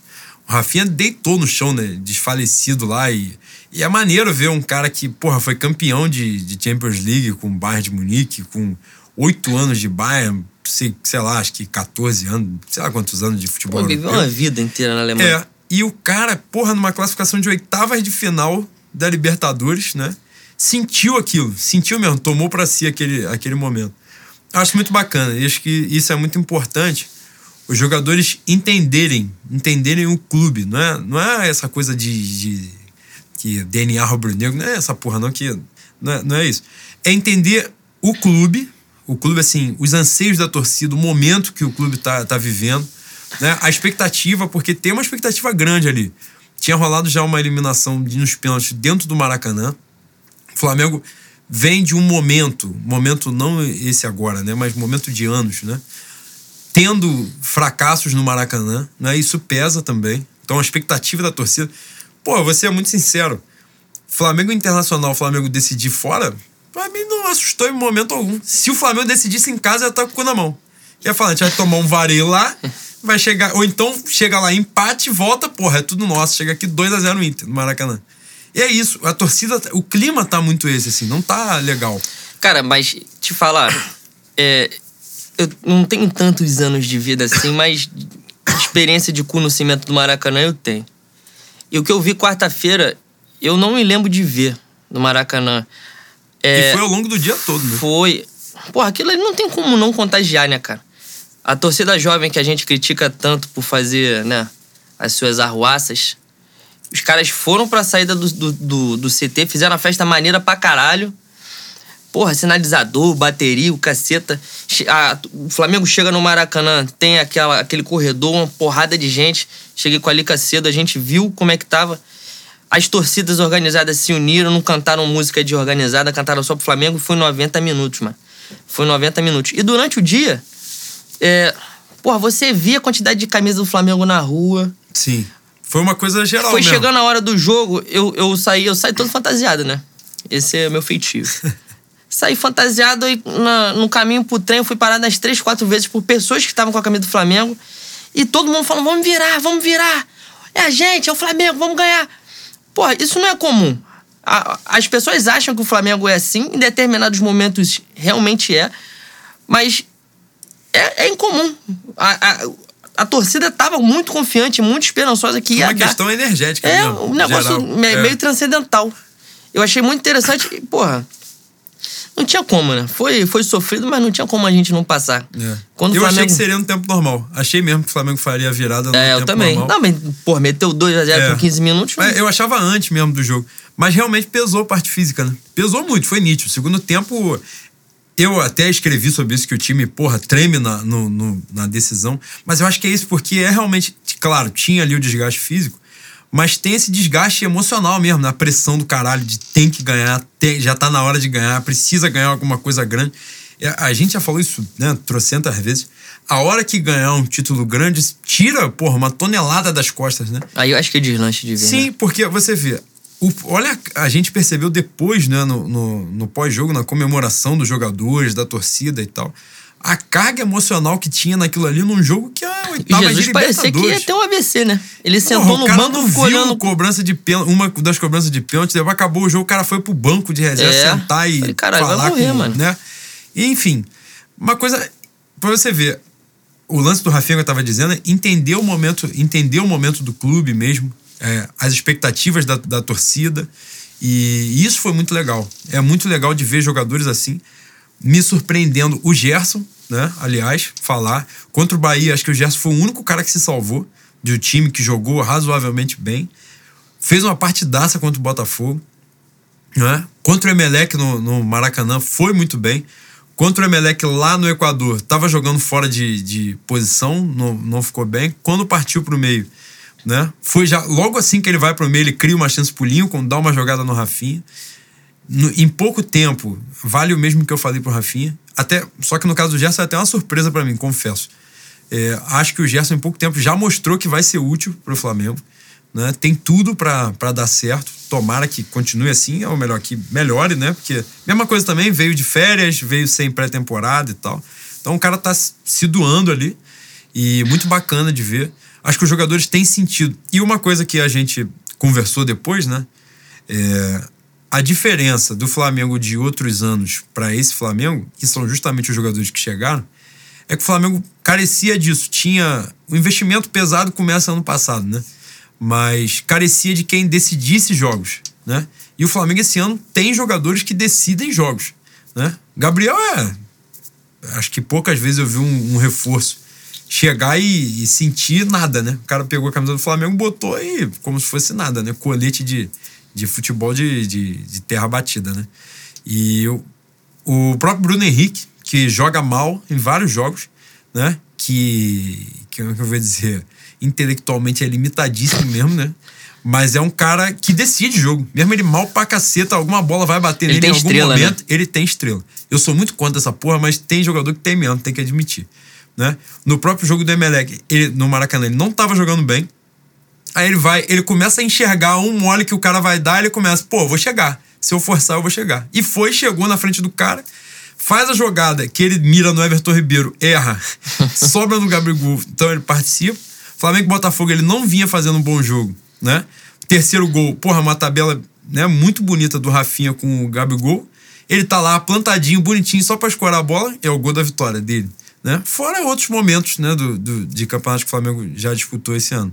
o Rafinha deitou no chão, né, desfalecido lá. E, e é maneiro ver um cara que, porra, foi campeão de, de Champions League com o Bayern de Munique, com oito anos de Bayern, sei, sei lá, acho que catorze anos, sei lá quantos anos de futebol. Pô, viveu uma vida inteira na Alemanha. É, e o cara, porra, numa classificação de oitavas de final da Libertadores, né? Sentiu aquilo, sentiu mesmo, tomou pra si aquele, aquele momento. Acho muito bacana, acho que isso é muito importante, os jogadores entenderem, entenderem o clube, não é, não é essa coisa de, de que D N A rubro-negro, não é essa porra não, que não é, não é isso. É entender o clube, o clube assim, os anseios da torcida, o momento que o clube tá, tá vivendo, né? A expectativa, porque tem uma expectativa grande ali. Tinha rolado já uma eliminação de uns pênaltis dentro do Maracanã. O Flamengo vem de um momento, momento não esse agora, né, mas momento de anos, né, tendo fracassos no Maracanã, né, isso pesa também. Então a expectativa da torcida... Pô, vou ser muito sincero, Flamengo Internacional, o Flamengo decidir fora, pra mim não assustou em momento algum. Se o Flamengo decidisse em casa, ia tá com o cu na mão. Ia falar, a gente vai tomar um vareio lá, vai chegar... Ou então chega lá, empate, volta, porra, é tudo nosso. Chega aqui dois a zero no Inter, no Maracanã. E é isso, a torcida, o clima tá muito esse, assim, não tá legal. Cara, mas te falar, é, eu não tenho tantos anos de vida assim, mas experiência de cu no cimento do Maracanã eu tenho. E o que eu vi quarta-feira, eu não me lembro de ver no Maracanã. É, e foi ao longo do dia todo, né? Foi. Porra, aquilo ali não tem como não contagiar, né, cara? A torcida jovem que a gente critica tanto por fazer, né, as suas arruaças... Os caras foram pra saída do, do, do, do C T, fizeram a festa maneira pra caralho. Porra, sinalizador, bateria, o caceta. A, o Flamengo chega no Maracanã, tem aquela, aquele corredor, uma porrada de gente. Cheguei com a Lica cedo, a gente viu como é que tava. As torcidas organizadas se uniram, não cantaram música de organizada, cantaram só pro Flamengo. Foi noventa minutos, mano. Foi noventa minutos. E durante o dia, é, porra, você via a quantidade de camisas do Flamengo na rua. Sim. Foi uma coisa geral. Foi mesmo. Chegando a hora do jogo, eu, eu saí, eu saí todo fantasiado, né? Esse é o meu feitio. Saí fantasiado e na, no caminho pro trem eu fui parado umas três, quatro vezes por pessoas que estavam com a camisa do Flamengo. E todo mundo falando, vamos virar, vamos virar. É a gente, é o Flamengo, vamos ganhar. Porra, isso não é comum. A, as pessoas acham que o Flamengo é assim, em determinados momentos realmente é. Mas é, é incomum. A... a A torcida estava muito confiante, muito esperançosa que ia dar. É uma questão energética. É, não, um negócio geral, meio é. transcendental. Eu achei muito interessante. E, porra, não tinha como, né? Foi, foi sofrido, mas não tinha como a gente não passar. É. Quando eu Flamengo... achei que seria no tempo normal. Achei mesmo que o Flamengo faria a virada no é, tempo eu também. normal. Não, mas, porra, meteu dois a zero é. por quinze minutos. Mas... Eu achava antes mesmo do jogo. Mas realmente pesou a parte física, né? Pesou muito, foi nítido. O segundo tempo... Eu até escrevi sobre isso, que o time, porra, treme na, no, no, na decisão. Mas eu acho que é isso, porque é realmente... Claro, tinha ali o desgaste físico, mas tem esse desgaste emocional mesmo, na pressão do caralho de tem que ganhar, tem, já tá na hora de ganhar, precisa ganhar alguma coisa grande. A gente já falou isso, né, trocentas vezes. A hora que ganhar um título grande, tira, porra, uma tonelada das costas, né? Aí eu acho que é deslanche de ver. Sim, né? Porque você vê... O, olha, a gente percebeu depois, né, no, no, no pós-jogo, na comemoração dos jogadores, da torcida e tal, a carga emocional que tinha naquilo ali num jogo que a oitava Jesus de Libertadores. Parecia que ia ter um A V C, né? Ele sentou Porra, no banco, ficou olhando... Cobrança de pênalti, uma das cobranças de pênalti, depois acabou o jogo, o cara foi pro banco de reserva é. sentar e Falei, caralho, falar vai morrer, com... Mano. Né? E, enfim, uma coisa, pra você ver, o lance do Rafinha que eu tava dizendo, é entender o momento, entender o momento do clube mesmo, É, as expectativas da, da torcida, e isso foi muito legal. É muito legal de ver jogadores assim me surpreendendo. O Gerson, né, aliás, falar contra o Bahia, acho que o Gerson foi o único cara que se salvou de um time que jogou razoavelmente bem, fez uma partidaça contra o Botafogo, né? Contra o Emelec no, no Maracanã foi muito bem. Contra o Emelec lá no Equador estava jogando fora de, de posição, não, não ficou bem. Quando partiu para o meio, né? Foi já, logo assim que ele vai pro meio, ele cria uma chance pro Lincoln, dá uma jogada no Rafinha. No, em pouco tempo, vale o mesmo que eu falei pro Rafinha. Até, só que no caso do Gerson é até uma surpresa pra mim, confesso. É, acho que o Gerson em pouco tempo já mostrou que vai ser útil pro Flamengo. né? Tem tudo pra, pra dar certo. Tomara que continue assim, ou melhor, que melhore, né? Porque mesma coisa também, veio de férias, veio sem pré-temporada e tal. Então o cara tá se doando ali e muito bacana de ver. Acho que os jogadores têm sentido. E uma coisa que a gente conversou depois, né? É, a diferença do Flamengo de outros anos para esse Flamengo, que são justamente os jogadores que chegaram, é que o Flamengo carecia disso. Tinha... O investimento pesado começa ano passado, né? Mas carecia de quem decidisse jogos, né? E o Flamengo esse ano tem jogadores que decidem jogos, né? Gabriel é... Acho que poucas vezes eu vi um, um reforço chegar e, e sentir nada, né? O cara pegou a camisa do Flamengo, botou aí como se fosse nada, né? Colete de, de futebol de, de, de terra batida, né? E o, o próprio Bruno Henrique, que joga mal em vários jogos, né? Que, que eu vou dizer, intelectualmente é limitadíssimo mesmo, né? Mas é um cara que decide jogo. Mesmo ele mal pra caceta, alguma bola vai bater ele nele em algum estrela, momento. Né? Ele tem estrela. Eu sou muito contra essa porra, mas tem jogador que tem mesmo, tem que admitir. Né? No próprio jogo do Emelec, ele, no Maracanã, ele não tava jogando bem. Aí ele vai, ele começa a enxergar um mole que o cara vai dar, ele começa, pô, vou chegar. Se eu forçar, eu vou chegar. E foi, chegou na frente do cara, faz a jogada que ele mira no Everton Ribeiro, erra, sobra no Gabigol, então ele participa. Flamengo e Botafogo, ele não vinha fazendo um bom jogo. Né? Terceiro gol, porra, uma tabela, né, muito bonita do Rafinha com o Gabigol. Ele tá lá plantadinho, bonitinho, só pra escorar a bola. É o gol da vitória dele, né? Fora outros momentos, né, do, do, de campeonato que o Flamengo já disputou esse ano.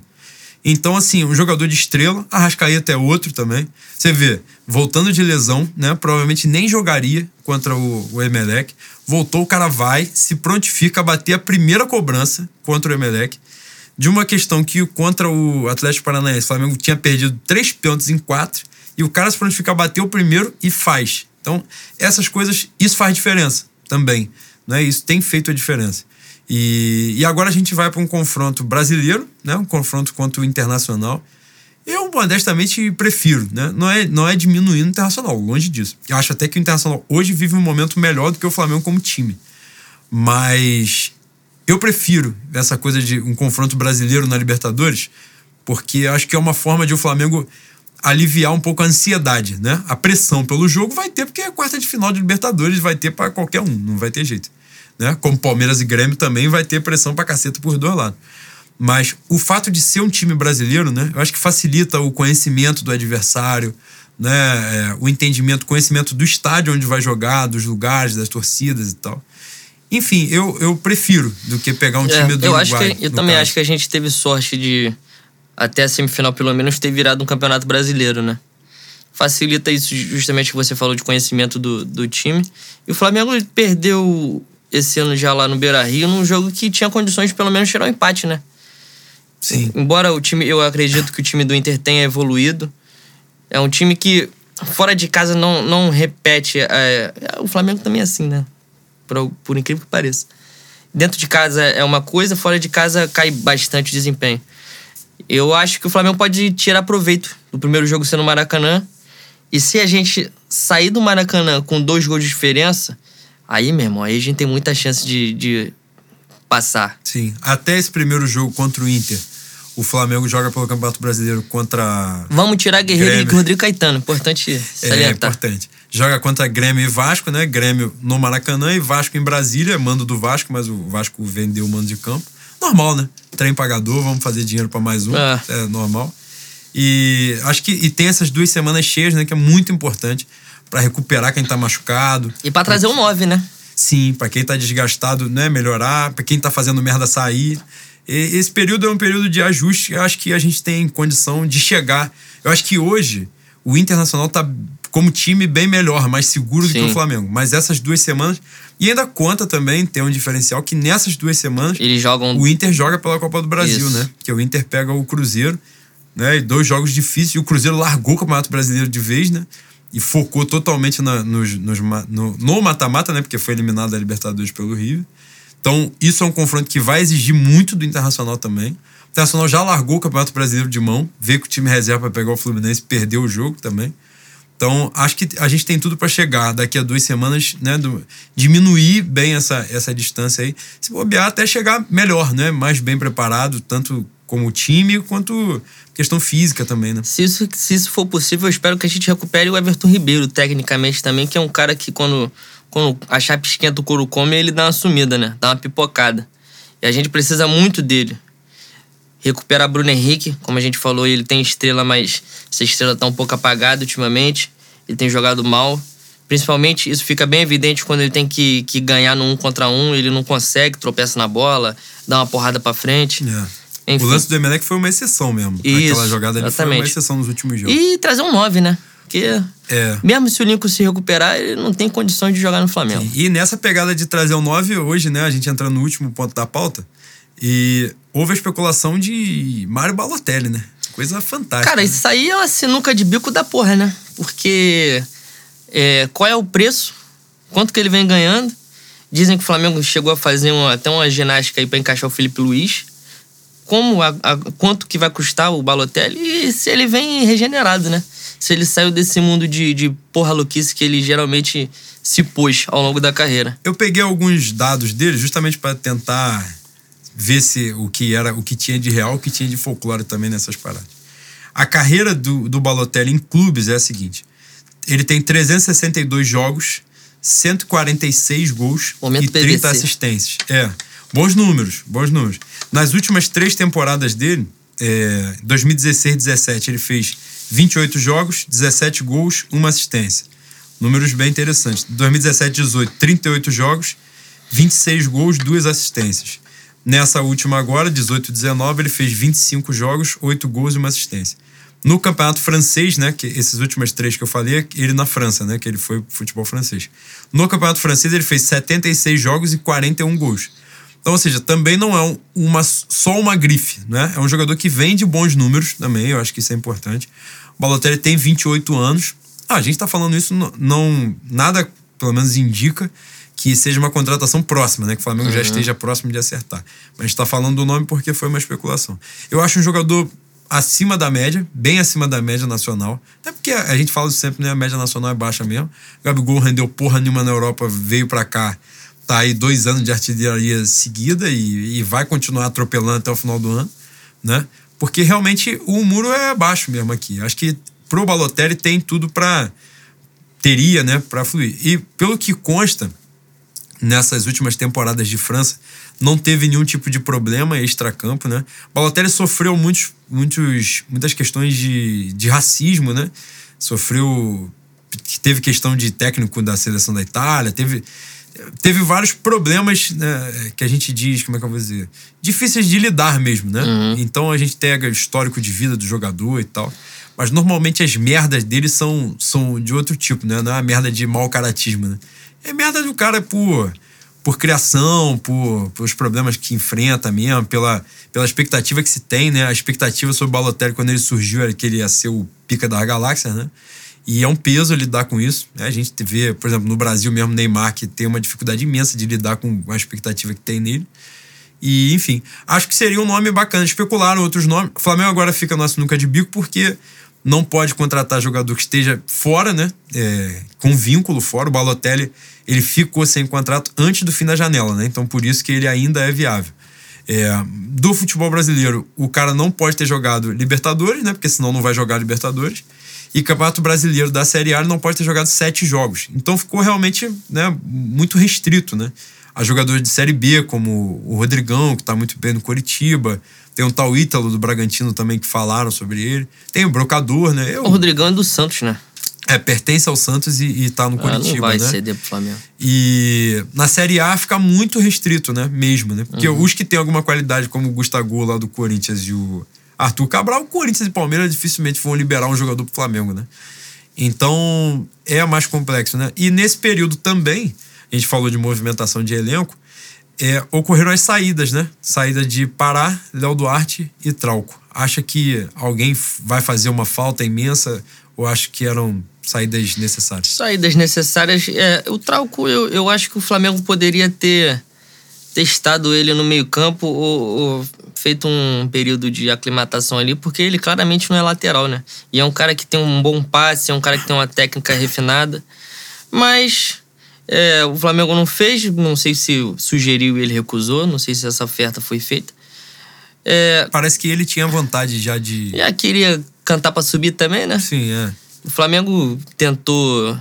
Então, assim, um jogador de estrela. A Rascaeta é outro também. Você vê, voltando de lesão, né, provavelmente nem jogaria contra o, o Emelec. Voltou, o cara vai, se prontifica a bater a primeira cobrança contra o Emelec. De uma questão que contra o Atlético Paranaense, o Flamengo tinha perdido três pênaltis em quatro, e o cara se prontifica, bateu o primeiro e faz. Então, essas coisas, isso faz diferença também, né? Isso tem feito a diferença. E, e agora a gente vai para um confronto brasileiro, né? Um confronto contra o Internacional. Eu, modestamente, prefiro, né? Não é, não é diminuindo o Internacional, longe disso. Eu acho até que o Internacional hoje vive um momento melhor do que o Flamengo como time. Mas... eu prefiro essa coisa de um confronto brasileiro na Libertadores, porque acho que é uma forma de o Flamengo aliviar um pouco a ansiedade, né? A pressão pelo jogo vai ter, porque a quarta de final de Libertadores vai ter para qualquer um, não vai ter jeito, né? Como Palmeiras e Grêmio também vai ter pressão pra caceta por dois lados. Mas o fato de ser um time brasileiro, né? Eu acho que facilita o conhecimento do adversário, né? O entendimento, conhecimento do estádio onde vai jogar, dos lugares, das torcidas e tal. Enfim, eu, eu prefiro do que pegar um time é, do eu Uruguai. Acho que, eu também caso. acho que a gente teve sorte de, até a semifinal pelo menos, ter virado um campeonato brasileiro, né? Facilita isso justamente que você falou de conhecimento do, do time. E o Flamengo perdeu esse ano já lá no Beira-Rio num jogo que tinha condições de pelo menos tirar um empate, né? Sim. Embora o time, eu acredito que o time do Inter tenha evoluído. É um time que fora de casa não, não repete. É, o Flamengo também é assim, né? Por, por incrível que pareça. Dentro de casa é uma coisa, fora de casa cai bastante desempenho. Eu acho que o Flamengo pode tirar proveito do primeiro jogo sendo no Maracanã. E se a gente sair do Maracanã com dois gols de diferença, aí, meu irmão, aí a gente tem muita chance de, de passar. Sim, até esse primeiro jogo contra o Inter, o Flamengo joga pelo Campeonato Brasileiro contra... Vamos tirar Guerreiro e Rodrigo Caetano, importante salientar. É, importante. Joga contra Grêmio e Vasco, né? Grêmio no Maracanã e Vasco em Brasília, mando do Vasco, mas o Vasco vendeu o mando de campo. Normal, né? Trem pagador, vamos fazer dinheiro pra mais um, é, é normal. E acho que e tem essas duas semanas cheias, né? Que é muito importante pra recuperar quem tá machucado. E pra trazer pra... um nove, né? Sim, pra quem tá desgastado, né? Melhorar, pra quem tá fazendo merda sair... Esse período é um período de ajuste. Eu acho que a gente tem condição de chegar. Eu acho que hoje o Internacional tá como time bem melhor, mais seguro Sim. do que o Flamengo. Mas essas duas semanas... E ainda conta também, tem um diferencial, que nessas duas semanas eles jogam... o Inter joga pela Copa do Brasil, Isso. né? Que o Inter pega o Cruzeiro, né? E dois jogos difíceis. E o Cruzeiro largou o Campeonato Brasileiro de vez, né? E focou totalmente na, nos, nos, no, no mata-mata, né? Porque foi eliminado da Libertadores pelo River. Então, isso é um confronto que vai exigir muito do Internacional também. O Internacional já largou o Campeonato Brasileiro de mão, veio com o time reserva para pegar o Fluminense, perdeu o jogo também. Então, acho que a gente tem tudo para chegar daqui a duas semanas, né? Do, diminuir bem essa, essa distância aí. Se bobear, até chegar melhor, né? Mais bem preparado, tanto como time, quanto questão física também, né? Se isso, se isso for possível, eu espero que a gente recupere o Everton Ribeiro, tecnicamente também, que é um cara que quando, quando a chapa esquenta o couro come, ele dá uma sumida, né? Dá uma pipocada. E a gente precisa muito dele. Recuperar Bruno Henrique, como a gente falou, ele tem estrela, mas essa estrela tá um pouco apagada ultimamente. Ele tem jogado mal. Principalmente, isso fica bem evidente quando ele tem que, que ganhar no um contra um, ele não consegue, tropeça na bola, dá uma porrada pra frente. Yeah. Enfim. O lance do Emelec foi uma exceção mesmo. Isso, aquela jogada ali foi uma exceção nos últimos jogos. E trazer um nove, né? Porque é. mesmo se o Lincoln se recuperar, ele não tem condições de jogar no Flamengo. Sim. E nessa pegada de trazer um nove, hoje, né, a gente entra no último ponto da pauta, e houve a especulação de Mário Balotelli, né? Coisa fantástica. Cara, isso aí é uma sinuca de bico da porra, né? Porque... É, qual é o preço? Quanto que ele vem ganhando? Dizem que o Flamengo chegou a fazer uma, até uma ginástica aí pra encaixar o Felipe Luiz. Como a, a, quanto que vai custar o Balotelli? E se ele vem regenerado, né? Se ele saiu desse mundo de, de porra louquice que ele geralmente se pôs ao longo da carreira. Eu peguei alguns dados dele justamente para tentar ver se o que era, o que tinha de real, o que tinha de folclore também nessas paradas. A carreira do, do Balotelli em clubes é a seguinte... Ele tem trezentos e sessenta e dois jogos, cento e quarenta e seis gols Momento e trinta P V C. Assistências. É, bons números, bons números. Nas últimas três temporadas dele, é, dois mil e dezesseis, dois mil e dezessete, ele fez vinte e oito jogos, dezessete gols, uma assistência. Números bem interessantes. dois mil e dezessete, dezoito, trinta e oito jogos, vinte e seis gols, duas assistências. Nessa última agora, dezoito, dezenove, ele fez vinte e cinco jogos, oito gols e uma assistência. No campeonato francês, né, que esses últimos três que eu falei, ele na França, né, que ele foi futebol francês. No campeonato francês ele fez setenta e seis jogos e quarenta e um gols. Então, ou seja, também não é um, uma, só uma grife, né? É um jogador que vem de bons números também, eu acho que isso é importante. O Balotelli tem vinte e oito anos. Ah, a gente está falando isso, não, não, nada pelo menos indica que seja uma contratação próxima, né? Que o Flamengo uhum. já esteja próximo de acertar. Mas a gente está falando do nome porque foi uma especulação. Eu acho um jogador... acima da média, bem acima da média nacional. Até porque a gente fala sempre, né? A média nacional é baixa mesmo. O Gabigol rendeu porra nenhuma na Europa, veio pra cá, tá aí dois anos de artilharia seguida e, e vai continuar atropelando até o final do ano, né? Porque realmente o muro é baixo mesmo aqui. Acho que pro Balotelli tem tudo pra... teria, né? Pra fluir. E pelo que consta, nessas últimas temporadas de França, não teve nenhum tipo de problema extracampo, né? Balotelli sofreu muitos, muitos, muitas questões de, de racismo, né? Sofreu... Teve questão de técnico da seleção da Itália, teve, teve vários problemas, né, que a gente diz, como é que eu vou dizer? Difíceis de lidar mesmo, né? Uhum. Então a gente pega o histórico de vida do jogador e tal. Mas normalmente as merdas dele são, são de outro tipo, né? Não é uma merda de mau caratismo, né? É merda do cara por... por criação, por, por os problemas que enfrenta mesmo, pela, pela expectativa que se tem, né? A expectativa sobre o Balotelli quando ele surgiu era que ele ia ser o pica das galáxias, né? E é um peso lidar com isso, né? A gente vê, por exemplo, no Brasil mesmo, Neymar, que tem uma dificuldade imensa de lidar com a expectativa que tem nele. E, enfim, acho que seria um nome bacana. Especularam outros nomes. O Flamengo agora fica na sinuca de bico porque não pode contratar jogador que esteja fora, né? É, com vínculo fora. O Balotelli, ele ficou sem contrato antes do fim da janela, né? Então, por isso que ele ainda é viável. É, do futebol brasileiro, o cara não pode ter jogado Libertadores, né? Porque senão não vai jogar Libertadores. E Campeonato Brasileiro da Série A, ele não pode ter jogado sete jogos. Então, ficou realmente, né, muito restrito, né? Há jogadores de Série B, como o Rodrigão, que está muito bem no Coritiba. Tem um tal Ítalo do Bragantino também que falaram sobre ele. Tem o Brocador, né? Eu... O Rodrigão é do Santos, né? É, pertence ao Santos e, e tá no ah, Coritiba, não vai, né? Ceder pro Flamengo. E na Série A fica muito restrito, né? Mesmo, né? Porque uhum. os que têm alguma qualidade, como o Gustavo lá do Corinthians e o Arthur Cabral, o Corinthians e Palmeiras dificilmente vão liberar um jogador pro Flamengo, né? Então, é mais complexo, né? E nesse período também, a gente falou de movimentação de elenco, É, ocorreram as saídas, né? Saída de Pará, Léo Duarte e Trauco. Acha que alguém vai fazer uma falta imensa ou acho que eram saídas necessárias? Saídas necessárias. É, o Trauco, eu, eu acho que o Flamengo poderia ter testado ele no meio-campo ou, ou feito um período de aclimatação ali, porque ele claramente não é lateral, né? E é um cara que tem um bom passe, é um cara que tem uma técnica refinada, mas... É, o Flamengo não fez, não sei se sugeriu e ele recusou, não sei se essa oferta foi feita. É... Parece que ele tinha vontade já de... Já queria cantar pra subir também, né? Sim, é. O Flamengo tentou...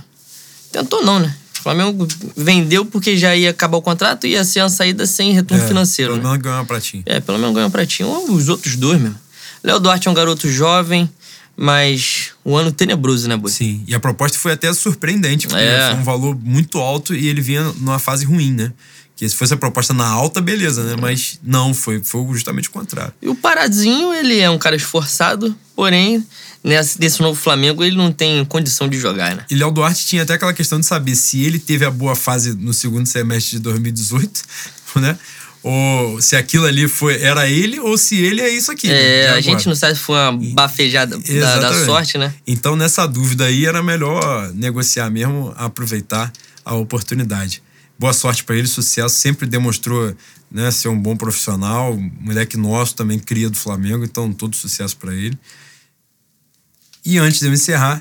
Tentou não, né? O Flamengo vendeu porque já ia acabar o contrato e ia ser uma saída sem retorno é, financeiro. Pelo menos né? ganhou um pratinho. É, pelo menos ganhou um pratinho. Ou os outros dois mesmo. Léo Duarte é um garoto jovem, mas um ano tenebroso, né, Boi? Sim, e a proposta foi até surpreendente, porque é. foi um valor muito alto e ele vinha numa fase ruim, né? Que se fosse a proposta na alta, beleza, né? É. Mas não, foi, foi justamente o contrário. E o Paradinho, ele é um cara esforçado, porém, nesse, nesse novo Flamengo, ele não tem condição de jogar, né? E Léo Duarte tinha até aquela questão de saber se ele teve a boa fase no segundo semestre de dois mil e dezoito, né? Ou se aquilo ali foi, era ele ou se ele é isso aqui. É, a gente não sabe se foi uma bafejada da, da sorte, né? Então, nessa dúvida aí, era melhor negociar mesmo, aproveitar a oportunidade. Boa sorte para ele, sucesso. Sempre demonstrou né, ser um bom profissional. Moleque nosso também, cria do Flamengo. Então, todo sucesso para ele. E antes de eu encerrar,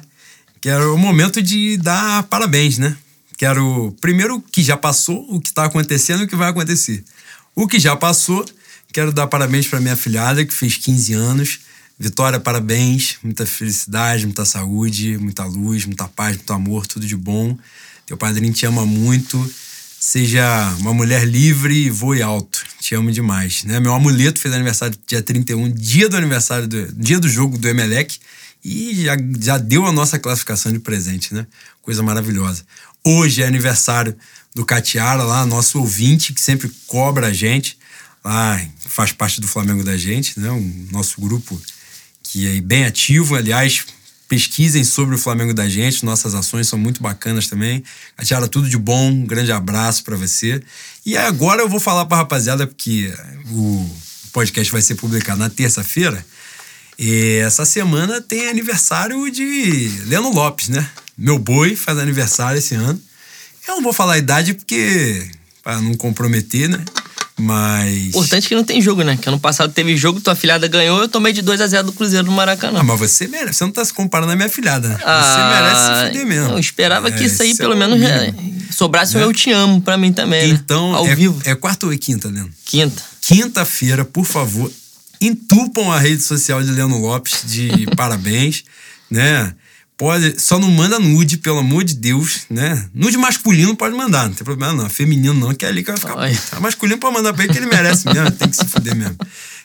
quero o momento de dar parabéns, né? Quero primeiro o que já passou, o que está acontecendo e o que vai acontecer. O que já passou, quero dar parabéns para minha filhada, que fez quinze anos. Vitória, parabéns. Muita felicidade, muita saúde, muita luz, muita paz, muito amor, tudo de bom. Teu padrinho te ama muito. Seja uma mulher livre, voe alto. Te amo demais. Né? Meu amuleto fez aniversário dia trinta e um, dia do aniversário, do, dia do jogo do Emelec. E já, já deu a nossa classificação de presente, né? Coisa maravilhosa. Hoje é aniversário do Catiara, lá, nosso ouvinte, que sempre cobra a gente, lá, faz parte do Flamengo da gente, né? O nosso grupo que é bem ativo, aliás, pesquisem sobre o Flamengo da gente, nossas ações são muito bacanas também. Catiara, tudo de bom, um grande abraço para você. E agora eu vou falar para a rapaziada, porque o podcast vai ser publicado na terça-feira, e essa semana tem aniversário de Leno Lopes, né? Meu boi faz aniversário esse ano. Eu não vou falar a idade porque... Pra não comprometer, né? Mas... Importante que não tem jogo, né? Que ano passado teve jogo, tua afilhada ganhou, eu tomei de dois a zero do Cruzeiro no Maracanã. Ah, mas você merece. Você não tá se comparando à minha afilhada, né? Ah, você merece se fuder mesmo. Eu esperava é, que isso aí pelo é menos já sobrasse né? um Eu Te Amo pra mim também, então, né? Ao é, vivo. É quarta ou é quinta, Leno? Quinta. Quinta-feira, por favor, entupam a rede social de Leno Lopes de parabéns, né? Pode, só não manda nude, pelo amor de Deus, né? Nude masculino pode mandar, não tem problema não. Feminino não, que é ali que vai ficar... Puta. Masculino pode mandar pra ele que ele merece mesmo, tem que se fuder mesmo.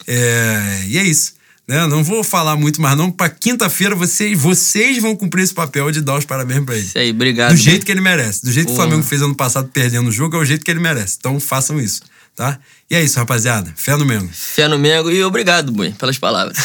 É, e é isso, né? Não vou falar muito mais não, pra quinta-feira vocês, vocês vão cumprir esse papel de dar os parabéns pra ele. Isso aí, obrigado. Do jeito que ele merece, do jeito Pô. que o Flamengo fez ano passado perdendo o jogo, é o jeito que ele merece. Então façam isso, tá? E é isso, rapaziada. Fé no Mengo. Fé no Mengo e obrigado, Bui, pelas palavras.